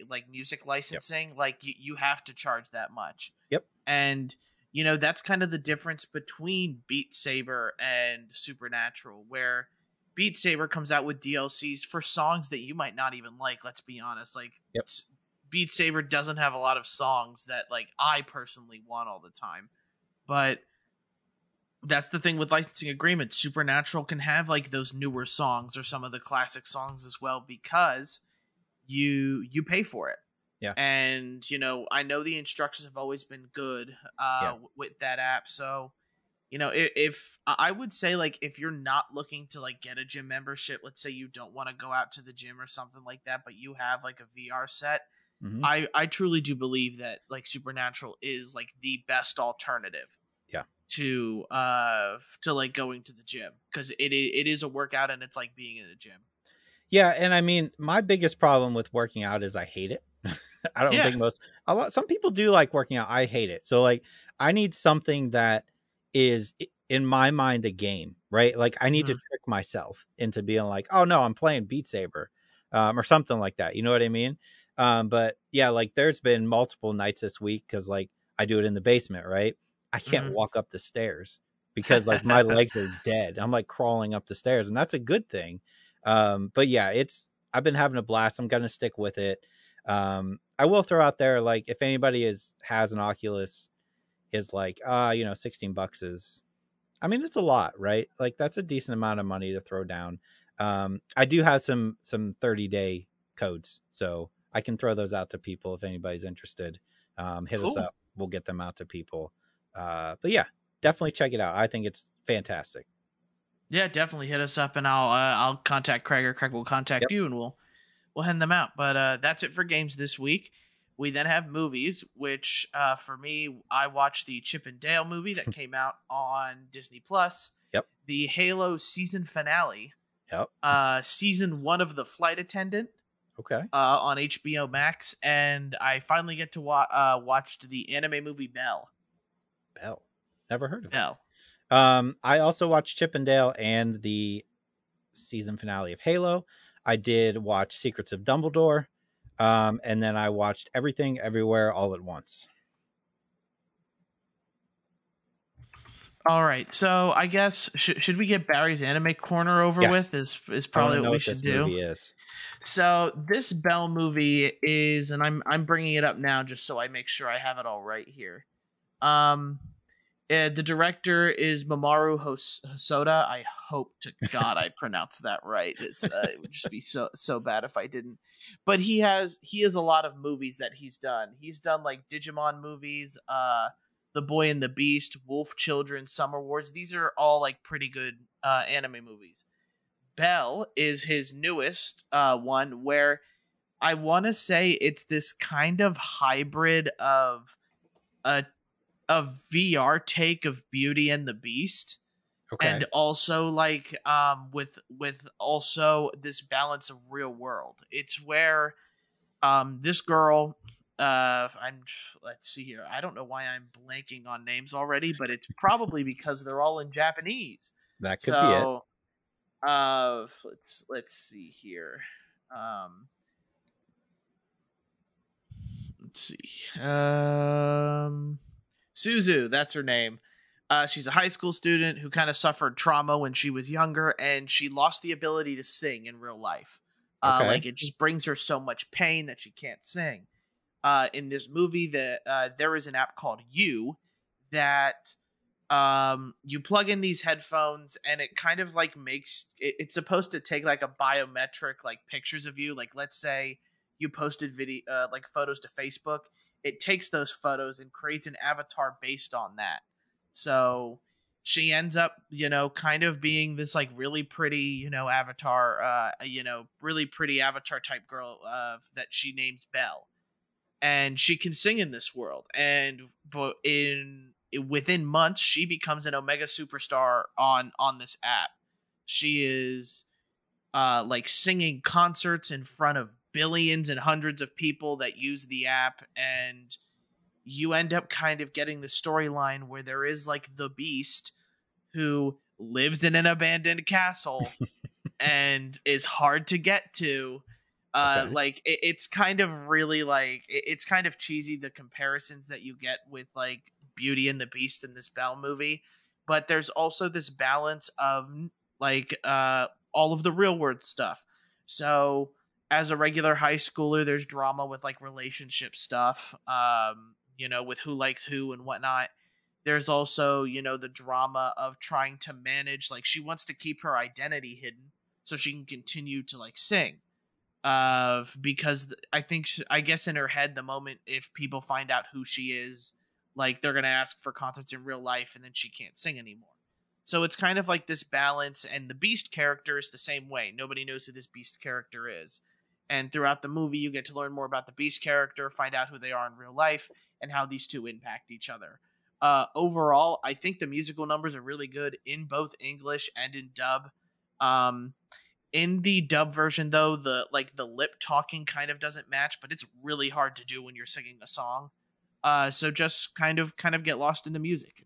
licensing, like you have to charge that much. Yep. And that's kind of the difference between Beat Saber and Supernatural, where Beat Saber comes out with DLCs for songs that you might not even like. Let's be honest. Like, yep. Beat Saber doesn't have a lot of songs that like I personally want all the time, but that's the thing with licensing agreements. Supernatural can have like those newer songs or some of the classic songs as well, because you pay for it. Yeah. And, you know, I know the instructions have always been good with that app. So, you know, if I would say, like, if you're not looking to like get a gym membership, let's say you don't want to go out to the gym or something like that, but you have like a VR set. Mm-hmm. I truly do believe that like Supernatural is like the best alternative. Yeah. To like going to the gym, because it is a workout and it's like being in a gym. Yeah. And I mean, my biggest problem with working out is I hate it. I don't think some people do like working out. I hate it. So like I need something that is in my mind a game, right? Like I need to trick myself into being like, oh no, I'm playing Beat Saber or something like that. You know what I mean? But yeah, like there's been multiple nights this week, because like I do it in the basement, right? I can't walk up the stairs because like my legs are dead. I'm like crawling up the stairs, and that's a good thing. But yeah, I've been having a blast. I'm going to stick with it. I will throw out there, like if anybody has an Oculus, is like, you know, $16 is, I mean, it's a lot, right? Like that's a decent amount of money to throw down. I do have some 30-day codes, so I can throw those out to people. If anybody's interested, hit us up. We'll get them out to people. But yeah, definitely check it out. I think it's fantastic. Yeah, definitely hit us up, and I'll contact Craig, or Craig will contact you, and we'll hand them out. But that's it for games this week. We then have movies, which for me, I watched the Chip and Dale movie that came out on Disney Plus. Yep. The Halo season finale. Yep. Season 1 of The Flight Attendant. Okay. On HBO Max, and I finally get to watched the anime movie Belle. Belle. Never heard of Belle. It. I also watched Chip and Dale and the season finale of Halo. I did watch Secrets of Dumbledore, and then I watched Everything Everywhere All at Once. All right, so I guess should we get Barry's anime corner over with? Is probably what we should do. Movie is. So this Belle movie is, and I'm bringing it up now just so I make sure I have it all right here. The director is Mamoru Hosoda. I hope to God I pronounced that right. It would just be so bad if I didn't. But he has a lot of movies that he's done. He's done like Digimon movies, The Boy and the Beast, Wolf Children, Summer Wars. These are all like pretty good anime movies. Belle is his newest one, where I want to say it's this kind of hybrid of a VR take of Beauty and the Beast, and also like with also this balance of real world. It's where this girl, let's see here. I don't know why I'm blanking on names already, but it's probably because they're all in Japanese. That could be it. Let's see here. Let's see. Suzu, that's her name. She's a high school student who kind of suffered trauma when she was younger, and she lost the ability to sing in real life. Like it just brings her so much pain that she can't sing. In this movie, there is an app called U that you plug in these headphones, and it kind of like makes it's supposed to take like a biometric like pictures of you. Like let's say you posted video like photos to Facebook. It takes those photos and creates an avatar based on that. So she ends up, you know, kind of being this like really pretty, you know, avatar, really pretty avatar type girl that she names Belle. And she can sing in this world. And within months, she becomes an Omega superstar on this app. She is like singing concerts in front of billions and hundreds of people that use the app, and you end up kind of getting the storyline where there is like the Beast who lives in an abandoned castle and is hard to get to. Like it's kind of really like it's kind of cheesy, the comparisons that you get with like Beauty and the Beast in this Belle movie, but there's also this balance of like all of the real world stuff. So as a regular high schooler, there's drama with like relationship stuff, you know, with who likes who and whatnot. There's also, you know, the drama of trying to manage, like, she wants to keep her identity hidden so she can continue to like sing, because I think, I guess in her head, the moment if people find out who she is, like, they're going to ask for concerts in real life and then she can't sing anymore. So it's kind of like this balance, and the Beast character is the same way. Nobody knows who this Beast character is. And throughout the movie, you get to learn more about the Beast character, find out who they are in real life and how these two impact each other. Overall, I think the musical numbers are really good in both English and in dub. In the dub version, though, the lip talking kind of doesn't match, but it's really hard to do when you're singing a song. So just kind of get lost in the music.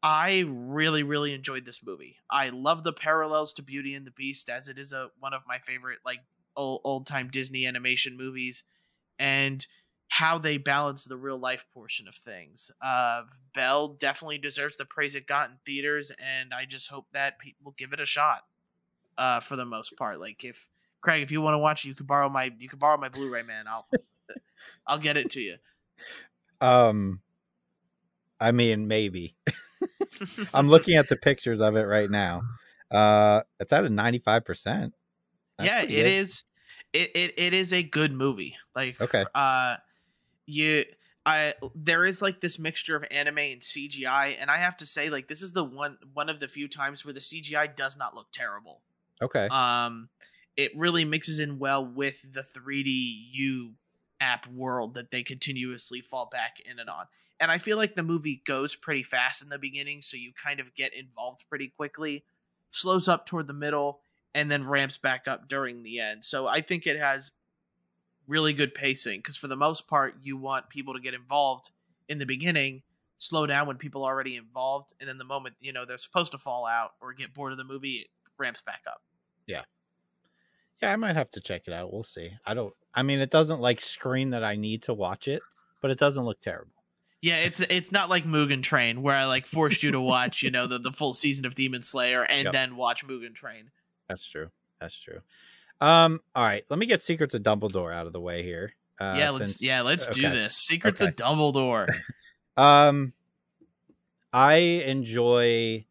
I really, really enjoyed this movie. I love the parallels to Beauty and the Beast, as it is one of my favorite like old-time Disney animation movies, and how they balance the real life portion of things. Belle definitely deserves the praise it got in theaters, and I just hope that people give it a shot. For the most part, like, if Craig, if you want to watch it, you can borrow my Blu-ray, man. I'll get it to you. I mean, maybe. I'm looking at the pictures of it right now. It's at a 95%. Yeah, it is. It is a good movie. Like, okay. There is like this mixture of anime and CGI, and I have to say, like, this is the one of the few times where the CGI does not look terrible. Okay. It really mixes in well with the 3DU app world that they continuously fall back in and on. And I feel like the movie goes pretty fast in the beginning, so you kind of get involved pretty quickly, slows up toward the middle, and then ramps back up during the end. So I think it has really good pacing, because for the most part, you want people to get involved in the beginning, slow down when people are already involved, and then the moment, you know, they're supposed to fall out or get bored of the movie, it ramps back up. Yeah. Yeah, I might have to check it out. We'll see. I mean, it doesn't like scream that I need to watch it, but it doesn't look terrible. Yeah, it's not like Mugen Train, where I like forced you to watch, you know, the full season of Demon Slayer and then watch Mugen Train. That's true. All right, let me get Secrets of Dumbledore out of the way here. Let's do this. Secrets of Dumbledore. I enjoy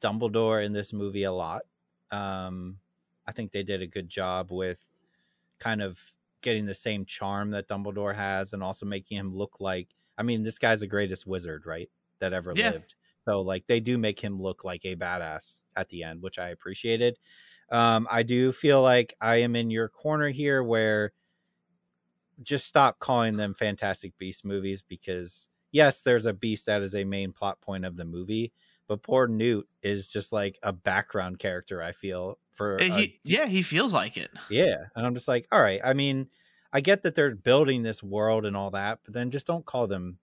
Dumbledore in this movie a lot. I think they did a good job with kind of getting the same charm that Dumbledore has, and also making him look like, I mean, this guy's the greatest wizard, right, that ever lived. So like, they do make him look like a badass at the end, which I appreciated. I do feel like I am in your corner here, where just stop calling them Fantastic Beast movies, because yes, there's a beast that is a main plot point of the movie, but poor Newt is just like a background character. I feel he feels like it. Yeah. And I'm just like, all right. I mean, I get that they're building this world and all that, but then just don't call them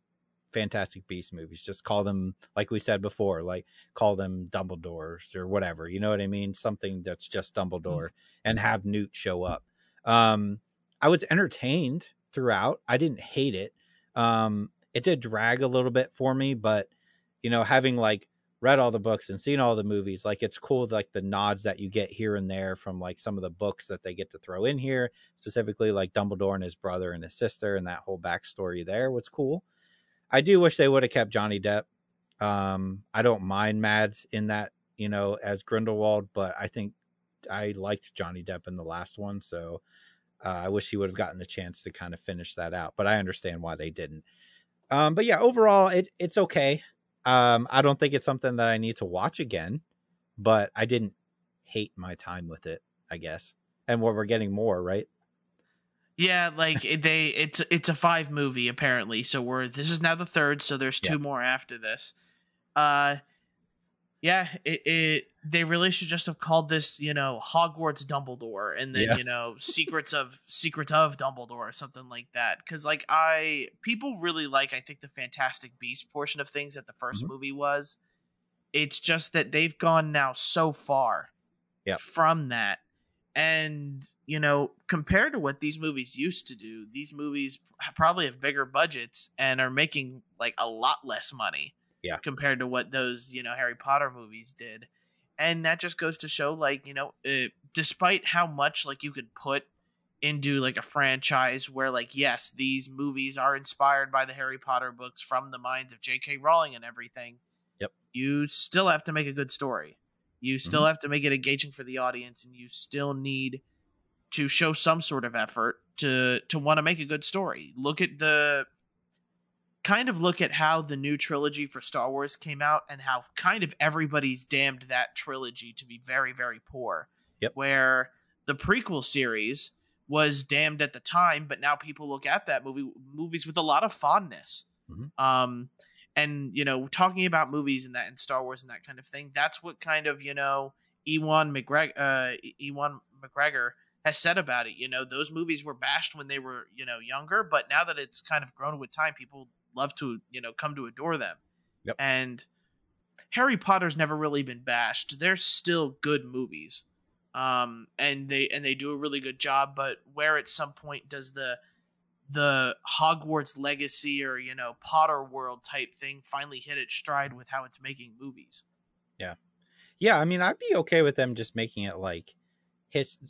Fantastic Beast movies. Just call them, like we said before, like call them Dumbledores or whatever, you know what I mean, something that's just Dumbledore, and have Newt show up. I was entertained throughout. I didn't hate it. It did drag a little bit for me, but you know, having like read all the books and seen all the movies, like it's cool, like the nods that you get here and there from like some of the books that they get to throw in here, specifically like Dumbledore and his brother and his sister, and that whole backstory there was cool. I do wish they would have kept Johnny Depp. I don't mind Mads in that, you know, as Grindelwald, but I think I liked Johnny Depp in the last one. So I wish he would have gotten the chance to kind of finish that out, but I understand why they didn't. But yeah, overall, it's okay. I don't think it's something that I need to watch again, but I didn't hate my time with it, I guess. And what we're getting more, right? Yeah, like it's a 5 movie apparently. So this is now the third, so there's 2 more after this. They really should just have called this, you know, Hogwarts Dumbledore, and then you know, Secrets of Dumbledore or something like that. Because like people really like, I think, the Fantastic Beast portion of things that the first movie was. It's just that they've gone now so far from that. And, you know, compared to what these movies used to do, these movies probably have bigger budgets and are making like a lot less money compared to what those, you know, Harry Potter movies did. And that just goes to show, like, you know, despite how much, like, you could put into, like, a franchise where, like, yes, these movies are inspired by the Harry Potter books from the minds of J.K. Rowling and everything, yep, you still have to make a good story. You still have to make it engaging for the audience, and you still need to show some sort of effort to want to make a good story. Look at the... Kind of look at how the new trilogy for Star Wars came out and how kind of everybody's damned that trilogy to be very, very poor. Yep. Where the prequel series was damned at the time, but now people look at that movies with a lot of fondness. Mm-hmm. And, you know, talking about movies and that and Star Wars and that kind of thing, that's what kind of, you know, Ewan McGregor has said about it. You know, those movies were bashed when they were, you know, younger, but now that it's kind of grown with time, people love to, you know, come to adore them. Yep. And Harry Potter's never really been bashed. They're still good movies. And they do a really good job, but where at some point does the Hogwarts legacy or, you know, Potter world type thing finally hit its stride with how it's making movies? Yeah. Yeah. I mean, I'd be okay with them just making it like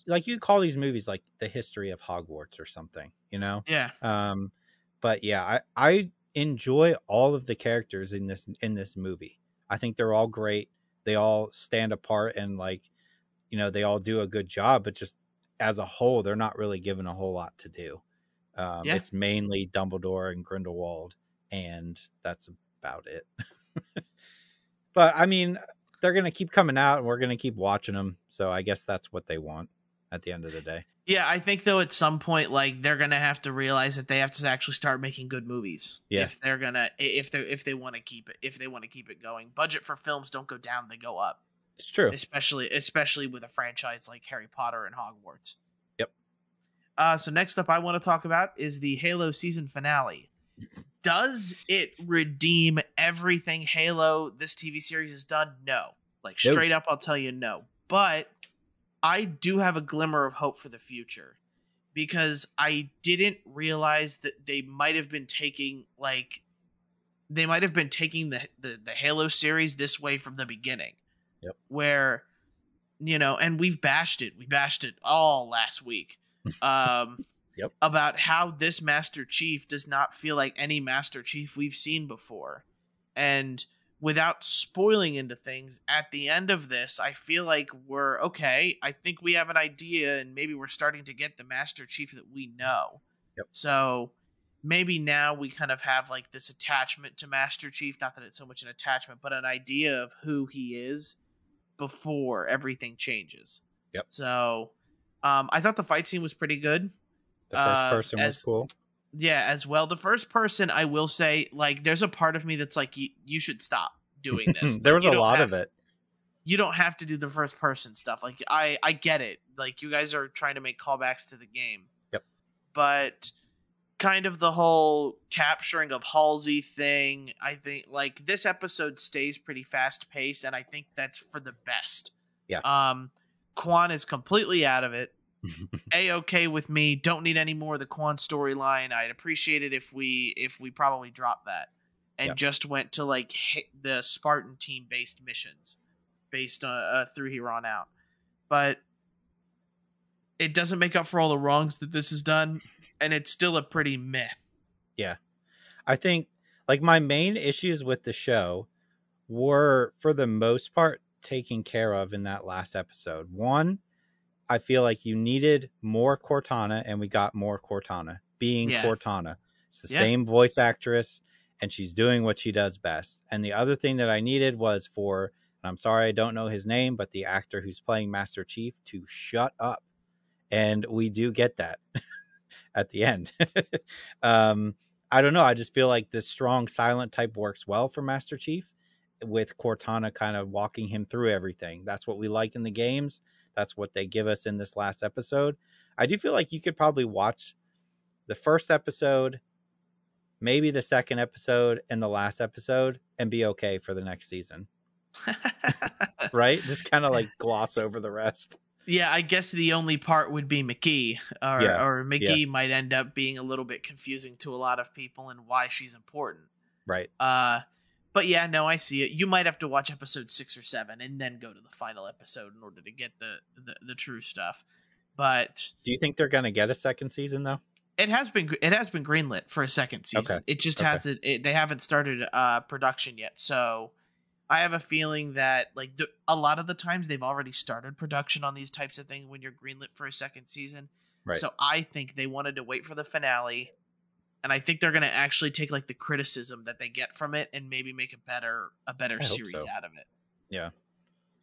you call these movies like the history of Hogwarts or something, you know? Yeah. But yeah, I enjoy all of the characters in this movie. I think they're all great. They all stand apart and, like, you know, they all do a good job, but just as a whole, they're not really given a whole lot to do. Yeah. It's mainly Dumbledore and Grindelwald, and that's about it. But I mean, they're going to keep coming out and we're going to keep watching them. So I guess that's what they want at the end of the day. Yeah, I think, though, at some point, like, they're going to have to realize that they have to actually start making good movies. Yeah. If they want to keep it going. Budget for films don't go down, they go up. It's true. Especially with a franchise like Harry Potter and Hogwarts. Yep. So next up I want to talk about is the Halo season finale. Does it redeem everything Halo, this TV series, has done? No. Like, straight up, I'll tell you no. But I do have a glimmer of hope for the future, because I didn't realize that they might have been taking the Halo series this way from the beginning. Yep. Where, you know, and we've bashed it. We bashed it all last week. Yep. About how this Master Chief does not feel like any Master Chief we've seen before. And without spoiling into things, at the end of this, I feel like we're okay. I think we have an idea, and maybe we're starting to get the Master Chief that we know. Yep. So maybe now we kind of have, like, this attachment to Master Chief. Not that it's so much an attachment, but an idea of who he is before everything changes. Yep. So I thought the fight scene was pretty good. The first person was cool. Yeah, as well. The first person, I will say, like, there's a part of me that's like, you should stop doing this. There was a lot of it. You don't have to do the first person stuff. Like, I get it. Like, you guys are trying to make callbacks to the game. Yep. But kind of the whole capturing of Halsey thing, I think, like, this episode stays pretty fast paced, and I think that's for the best. Yeah. Quan is completely out of it. A-okay with me. Don't need any more of the Quan storyline. I'd appreciate it if we probably dropped that and just went to, like, hit the Spartan team based missions based through here on out. But it doesn't make up for all the wrongs that this has done, and it's still a pretty meh. Yeah. I think, like, my main issues with the show were, for the most part, taken care of in that last episode. One, I feel like you needed more Cortana, and we got more Cortana being Cortana. It's the same voice actress, and she's doing what she does best. And the other thing that I needed was for, and I'm sorry, I don't know his name, but the actor who's playing Master Chief to shut up. And we do get that at the end. I don't know. I just feel like this strong silent type works well for Master Chief, with Cortana kind of walking him through everything. That's what we like in the games. That's what they give us in this last episode. I do feel like you could probably watch the first episode, maybe the second episode, and the last episode, and be okay for the next season. Right? Just kind of, like, gloss over the rest. Yeah, I guess the only part would be McGee, or McGee might end up being a little bit confusing to a lot of people and why she's important. Right. But yeah, no, I see it. You might have to watch episode 6 or 7 and then go to the final episode in order to get the true stuff. But do you think they're going to get a second season though? It has been greenlit for a second season. Okay. It just hasn't. They haven't started production yet, so I have a feeling that like a lot of the times they've already started production on these types of things when you're greenlit for a second season. Right. So I think they wanted to wait for the finale, and I think they're going to actually take like the criticism that they get from it and maybe make a better series out of it. Yeah,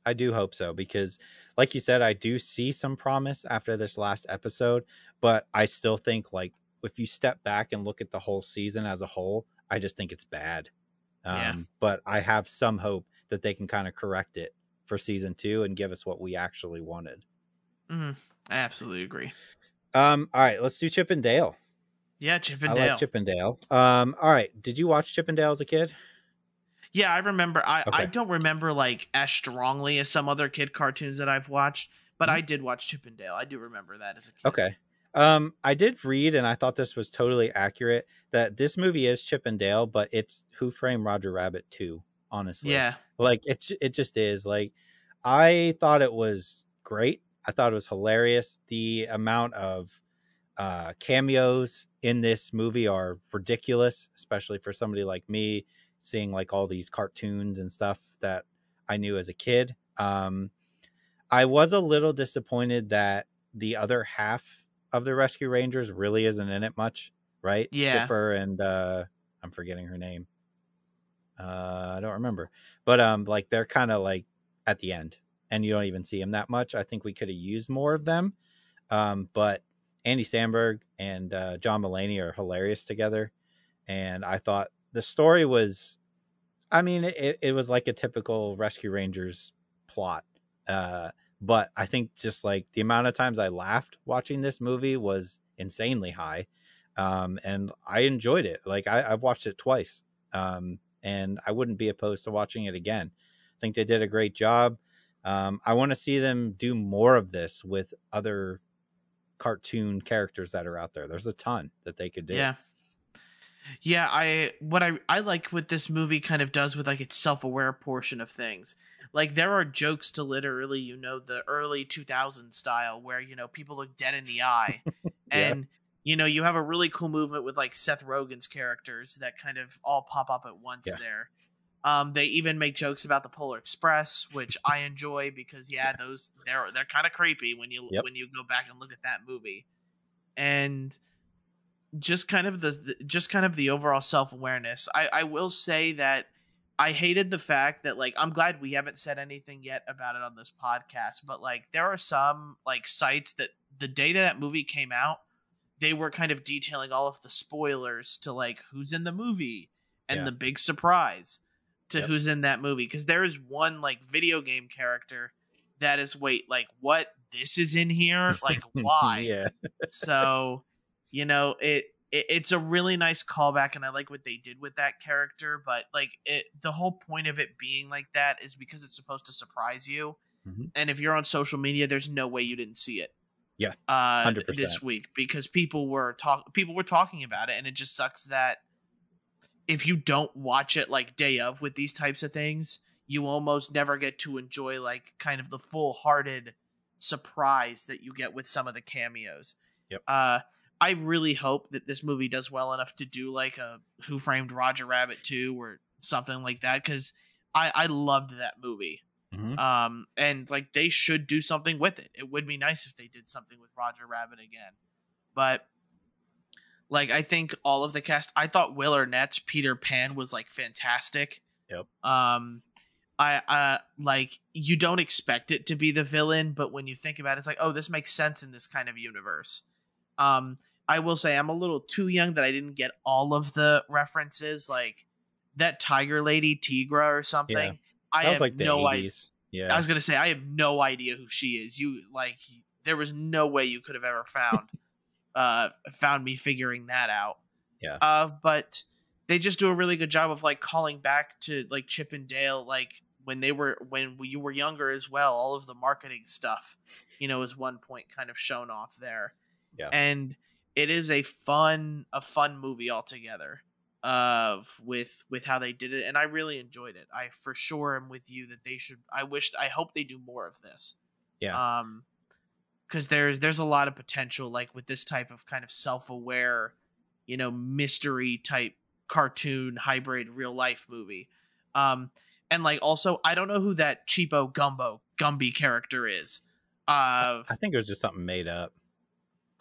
I do hope so, because like you said, I do see some promise after this last episode, but I still think like if you step back and look at the whole season as a whole, I just think it's bad. But I have some hope that they can kind of correct it for season 2 and give us what we actually wanted. Mm-hmm. I absolutely agree. All right, let's do Chip and Dale. Yeah, Chip and Dale. I like Chip and Dale. All right. Did you watch Chip and Dale as a kid? Yeah, I remember. I don't remember like as strongly as some other kid cartoons that I've watched, but I did watch Chip and Dale. I do remember that as a kid. Okay. I did read, and I thought this was totally accurate, that this movie is Chip and Dale, but it's Who Framed Roger Rabbit 2, honestly. Yeah. Like, it just is. Like, I thought it was great. I thought it was hilarious. The amount of cameos in this movie are ridiculous, especially for somebody like me, seeing like all these cartoons and stuff that I knew as a kid. I was a little disappointed that the other half of the Rescue Rangers really isn't in it much, right? Yeah. Zipper and I'm forgetting her name. I don't remember. But like they're kind of like at the end and you don't even see them that much. I think we could have used more of them. But Andy Samberg and John Mulaney are hilarious together. And I thought the story was, I mean, it was like a typical Rescue Rangers plot. But I think just like the amount of times I laughed watching this movie was insanely high. And I enjoyed it. Like I've watched it twice. And I wouldn't be opposed to watching it again. I think they did a great job. I want to see them do more of this with other cartoon characters that are out there. There's a ton that they could do. Yeah. Yeah, what I like what this movie kind of does with like its self-aware portion of things. Like there are jokes to literally, you know, the early 2000s style where, you know, people look dead in the eye. Yeah. And, you know, you have a really cool movement with like Seth Rogen's characters that kind of all pop up at once there. They even make jokes about the Polar Express, which I enjoy because those they're kind of creepy when you go back and look at that movie. And just kind of the overall self-awareness. I will say that I hated the fact that like I'm glad we haven't said anything yet about it on this podcast, but like there are some like sites that the day that movie came out, they were kind of detailing all of the spoilers to like who's in the movie and the big surprise to who's in that movie, because there is one like video game character that is what this is in here, like why? So you know, it's a really nice callback, and I like what they did with that character. But like, the whole point of it being like that is because it's supposed to surprise you. Mm-hmm. And if you're on social media, there's no way you didn't see it. Yeah, 100%. This week, because people were talking about it, and it just sucks that if you don't watch it like day of with these types of things, you almost never get to enjoy like kind of the full-hearted surprise that you get with some of the cameos. Yep. I really hope that this movie does well enough to do like a Who Framed Roger Rabbit 2 or something like that, because I loved that movie. Mm-hmm. And like they should do something with it. It would be nice if they did something with Roger Rabbit again. But like I think all of the cast, I thought Will Arnett's Peter Pan was like fantastic. Yep. I like you don't expect it to be the villain, but when you think about it, it's like, oh, this makes sense in this kind of universe. I will say I'm a little too young that I didn't get all of the references, like that tiger lady Tigra or something. Yeah. I was like the 80s. Yeah. I was going to say, I have no idea who she is. There was no way you could have ever found, found me figuring that out. Yeah. But they just do a really good job of like calling back to like Chip and Dale, like when you were younger as well, all of the marketing stuff, you know, is one point kind of shown off there. Yeah. And it is a fun movie altogether. with how they did it, and I really enjoyed it. I for sure am with you that they should. I hope they do more of this. Yeah. Because there's a lot of potential, like with this type of kind of self-aware, you know, mystery type cartoon hybrid real life movie. And like, also, I don't know who that cheapo Gumby character is. I think it was just something made up.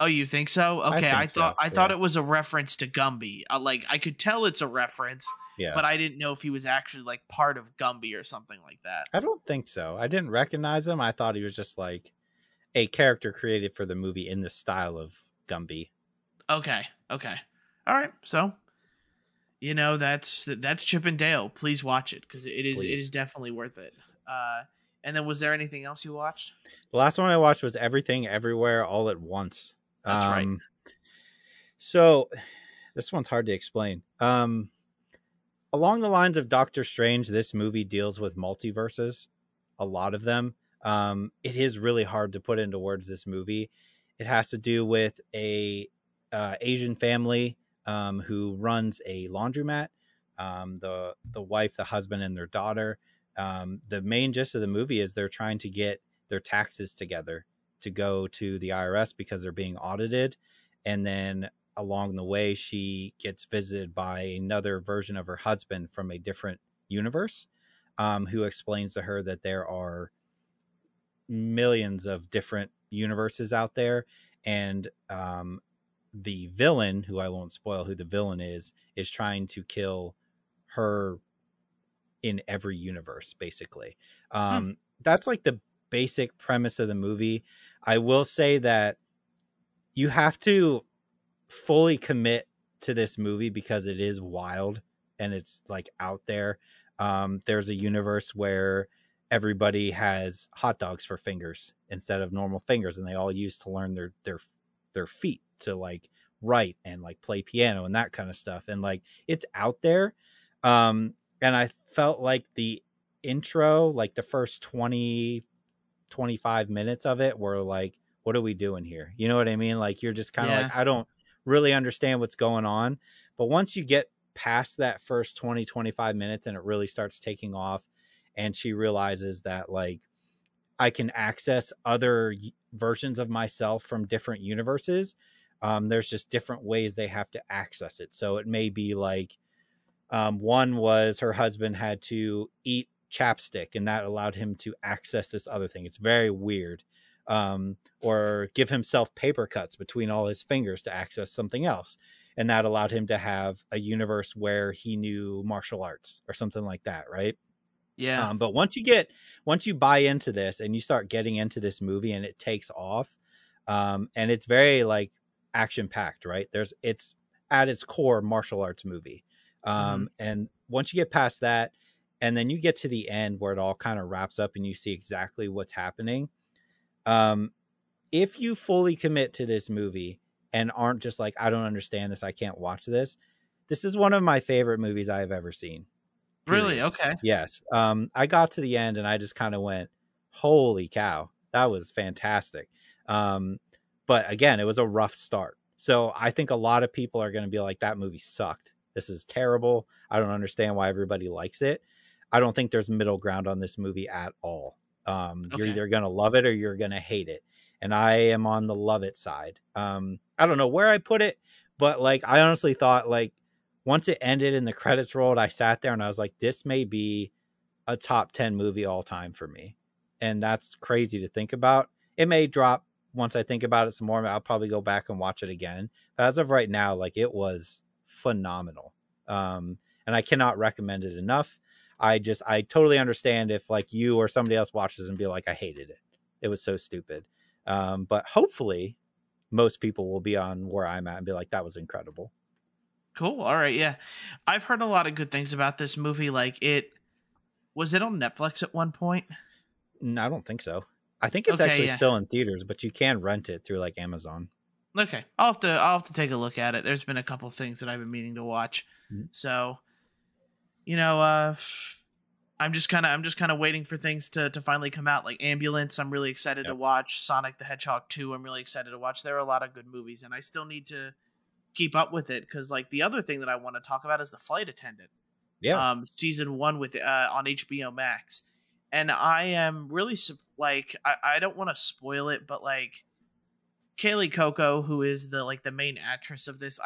Oh, you think so? Okay, I thought it was a reference to Gumby. Like, I could tell it's a reference, yeah, but I didn't know if he was actually like part of Gumby or something like that. I don't think so. I didn't recognize him. I thought he was just like a character created for the movie in the style of Gumby. Okay. All right. So, you know, that's Chip and Dale. Please watch it, because it is definitely worth it. And then was there anything else you watched? The last one I watched was Everything Everywhere All at Once. That's right. So this one's hard to explain. Along the lines of Doctor Strange, this movie deals with multiverses, a lot of them. It is really hard to put into words, this movie. It has to do with a Asian family who runs a laundromat. The wife, the husband, and their daughter. The main gist of the movie is they're trying to get their taxes together to go to the IRS because they're being audited. And then along the way, she gets visited by another version of her husband from a different universe, who explains to her that there are millions of different universes out there. And the villain, who I won't spoil who the villain is trying to kill her in every universe, basically. That's like the basic premise of the movie. I will say that you have to fully commit to this movie because it is wild and it's like out there. There's a universe where everybody has hot dogs for fingers instead of normal fingers, and they all use to learn their feet to like write and like play piano and that kind of stuff. And like, it's out there. And I felt like the intro, like the first 20, 25 minutes of it were like, what are we doing here? You know what I mean? Like, you're just kind of like, I don't really understand what's going on. But once you get past that first 20, 25 minutes and it really starts taking off, and she realizes that like, I can access other versions of myself from different universes. There's just different ways they have to access it. So it may be like, one was her husband had to eat chapstick, and that allowed him to access this other thing. It's very weird. Or give himself paper cuts between all his fingers to access something else, and that allowed him to have a universe where he knew martial arts or something like that, right? Yeah. But once you buy into this and you start getting into this movie, and it takes off, and it's very like action packed, right? It's at its core martial arts movie. And once you get past that, and then you get to the end where it all kind of wraps up and you see exactly what's happening. If you fully commit to this movie and aren't just like, I don't understand this, I can't watch this. This is one of my favorite movies I have ever seen. Really? Okay. Yes. I got to the end and I just kind of went, holy cow, that was fantastic. But again, it was a rough start. So I think a lot of people are going to be like, that movie sucked. This is terrible. I don't understand why everybody likes it. I don't think there's middle ground on this movie at all. You're either going to love it or you're going to hate it. And I am on the love it side. I don't know where I put it, but like, I honestly thought like once it ended and the credits rolled, I sat there and I was like, this may be a top 10 movie all time for me. And that's crazy to think about. It may drop once I think about it some more. I'll probably go back and watch it again. But as of right now, like it was phenomenal. And I cannot recommend it enough. I totally understand if like you or somebody else watches and be like, I hated it. It was so stupid. But hopefully most people will be on where I'm at and be like, that was incredible. Cool. All right. Yeah. I've heard a lot of good things about this movie. Like was it on Netflix at one point? No, I don't think so. I think it's still in theaters, but you can rent it through like Amazon. Okay, I'll have to take a look at it. There's been a couple things that I've been meaning to watch, so you know, I'm just kind of waiting for things to finally come out. Like Ambulance, I'm really excited to watch. Sonic the Hedgehog 2, I'm really excited to watch. There are a lot of good movies, and I still need to keep up with it, because like the other thing that I want to talk about is The Flight Attendant. Yeah. Season 1 with on HBO Max, and I am really I don't want to spoil it, but like Kaylee Coco, who is the main actress of this,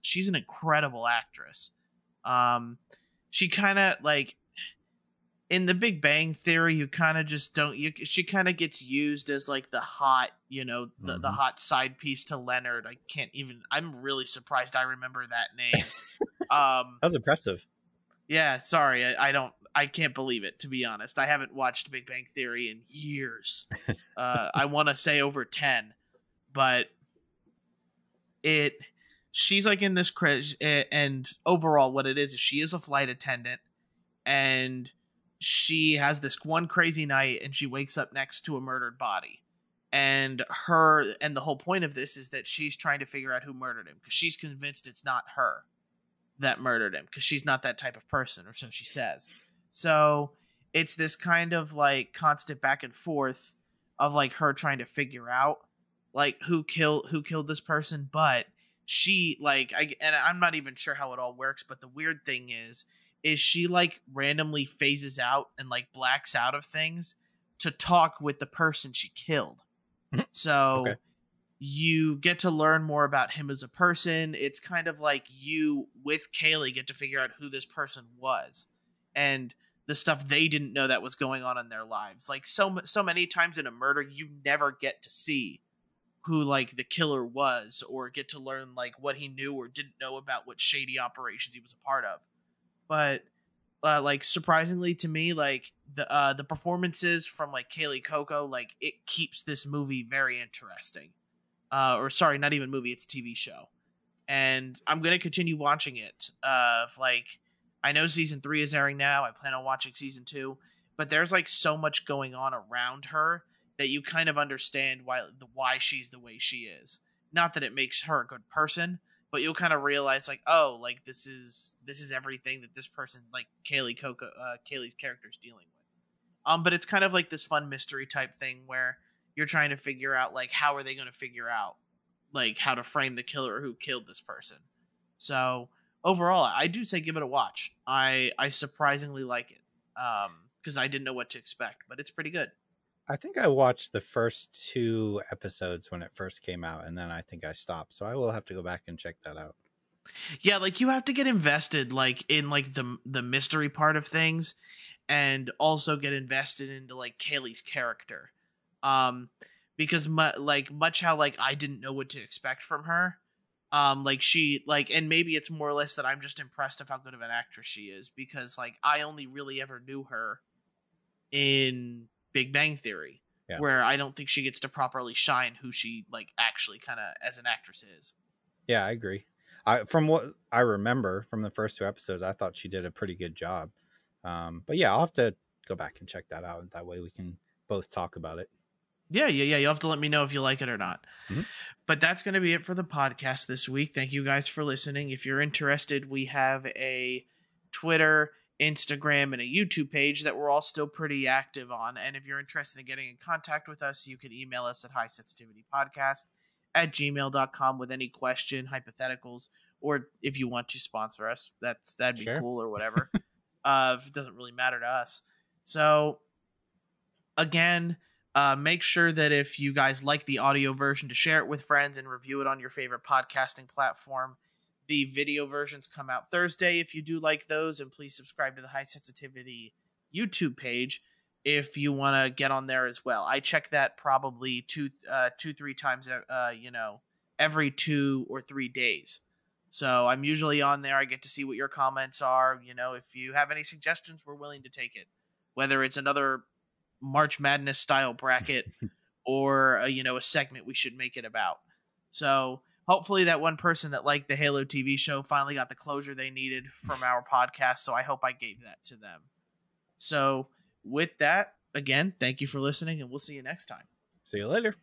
she's an incredible actress. She kind of like in The Big Bang Theory, she kind of gets used as like the hot, the hot side piece to Leonard. I'm really surprised I remember that name. That was impressive. Yeah. Sorry. I can't believe it, to be honest. I haven't watched Big Bang Theory in years. I want to say over 10, but she's like in this crash, and overall what it is she is a flight attendant, and she has this one crazy night and she wakes up next to a murdered body, and the whole point of this is that she's trying to figure out who murdered him, because she's convinced it's not her that murdered him, because she's not that type of person, or so she says. So it's this kind of like constant back and forth of like her trying to figure out like who killed this person, but she I'm not even sure how it all works, but the weird thing is she like randomly phases out and like blacks out of things to talk with the person she killed. So okay. You get to learn more about him as a person. It's kind of like you with Kaylee get to figure out who this person was and the stuff they didn't know that was going on in their lives. Like so many times in a murder, you never get to see who like the killer was, or get to learn like what he knew or didn't know about what shady operations he was a part of. But surprisingly to me, like the performances from like Kaylee Coco, like it keeps this movie very interesting. Not even movie, it's a TV show. And I'm going to continue watching it. I know season 3 is airing now. I plan on watching season 2, but there's like so much going on around her that you kind of understand why she's the way she is. Not that it makes her a good person, but you'll kind of realize like, oh, like this is everything that this person, like Kaylee's character, is dealing with. But it's kind of like this fun mystery type thing where you're trying to figure out like how are they going to figure out like how to frame the killer who killed this person. So overall, I do say give it a watch. I surprisingly like it because I didn't know what to expect, but it's pretty good. I think I watched the first 2 episodes when it first came out, and then I think I stopped. So I will have to go back and check that out. Yeah, like you have to get invested like in like the mystery part of things, and also get invested into like Kaylee's character. Because much how like I didn't know what to expect from her. And maybe it's more or less that I'm just impressed of how good of an actress she is, because like I only really ever knew her in Big Bang Theory, yeah, where I don't think she gets to properly shine who she like actually kind of as an actress is. Yeah, I agree. From what I remember from the first 2 episodes, I thought she did a pretty good job. But yeah, I'll have to go back and check that out. That way we can both talk about it. Yeah. You'll have to let me know if you like it or not. Mm-hmm. But that's going to be it for the podcast this week. Thank you guys for listening. If you're interested, we have a Twitter, Instagram, and a YouTube page that we're all still pretty active on. And if you're interested in getting in contact with us, you can email us at highsensitivitypodcast@gmail.com with any question, hypotheticals, or if you want to sponsor us, that'd be sure. Cool or whatever. It doesn't really matter to us. So again, make sure that if you guys like the audio version to share it with friends and review it on your favorite podcasting platform. The video versions come out Thursday if you do like those, and please subscribe to the High Sensitivity YouTube page if you want to get on there as well. I check that probably 2-3 times, every 2 or 3 days. So I'm usually on there. I get to see what your comments are. If you have any suggestions, we're willing to take it, whether it's another March Madness style bracket or a segment we should make it about. So hopefully that one person that liked the Halo TV show finally got the closure they needed from our podcast, so I hope I gave that to them. So with that, again, thank you for listening, and we'll see you next time. See you later.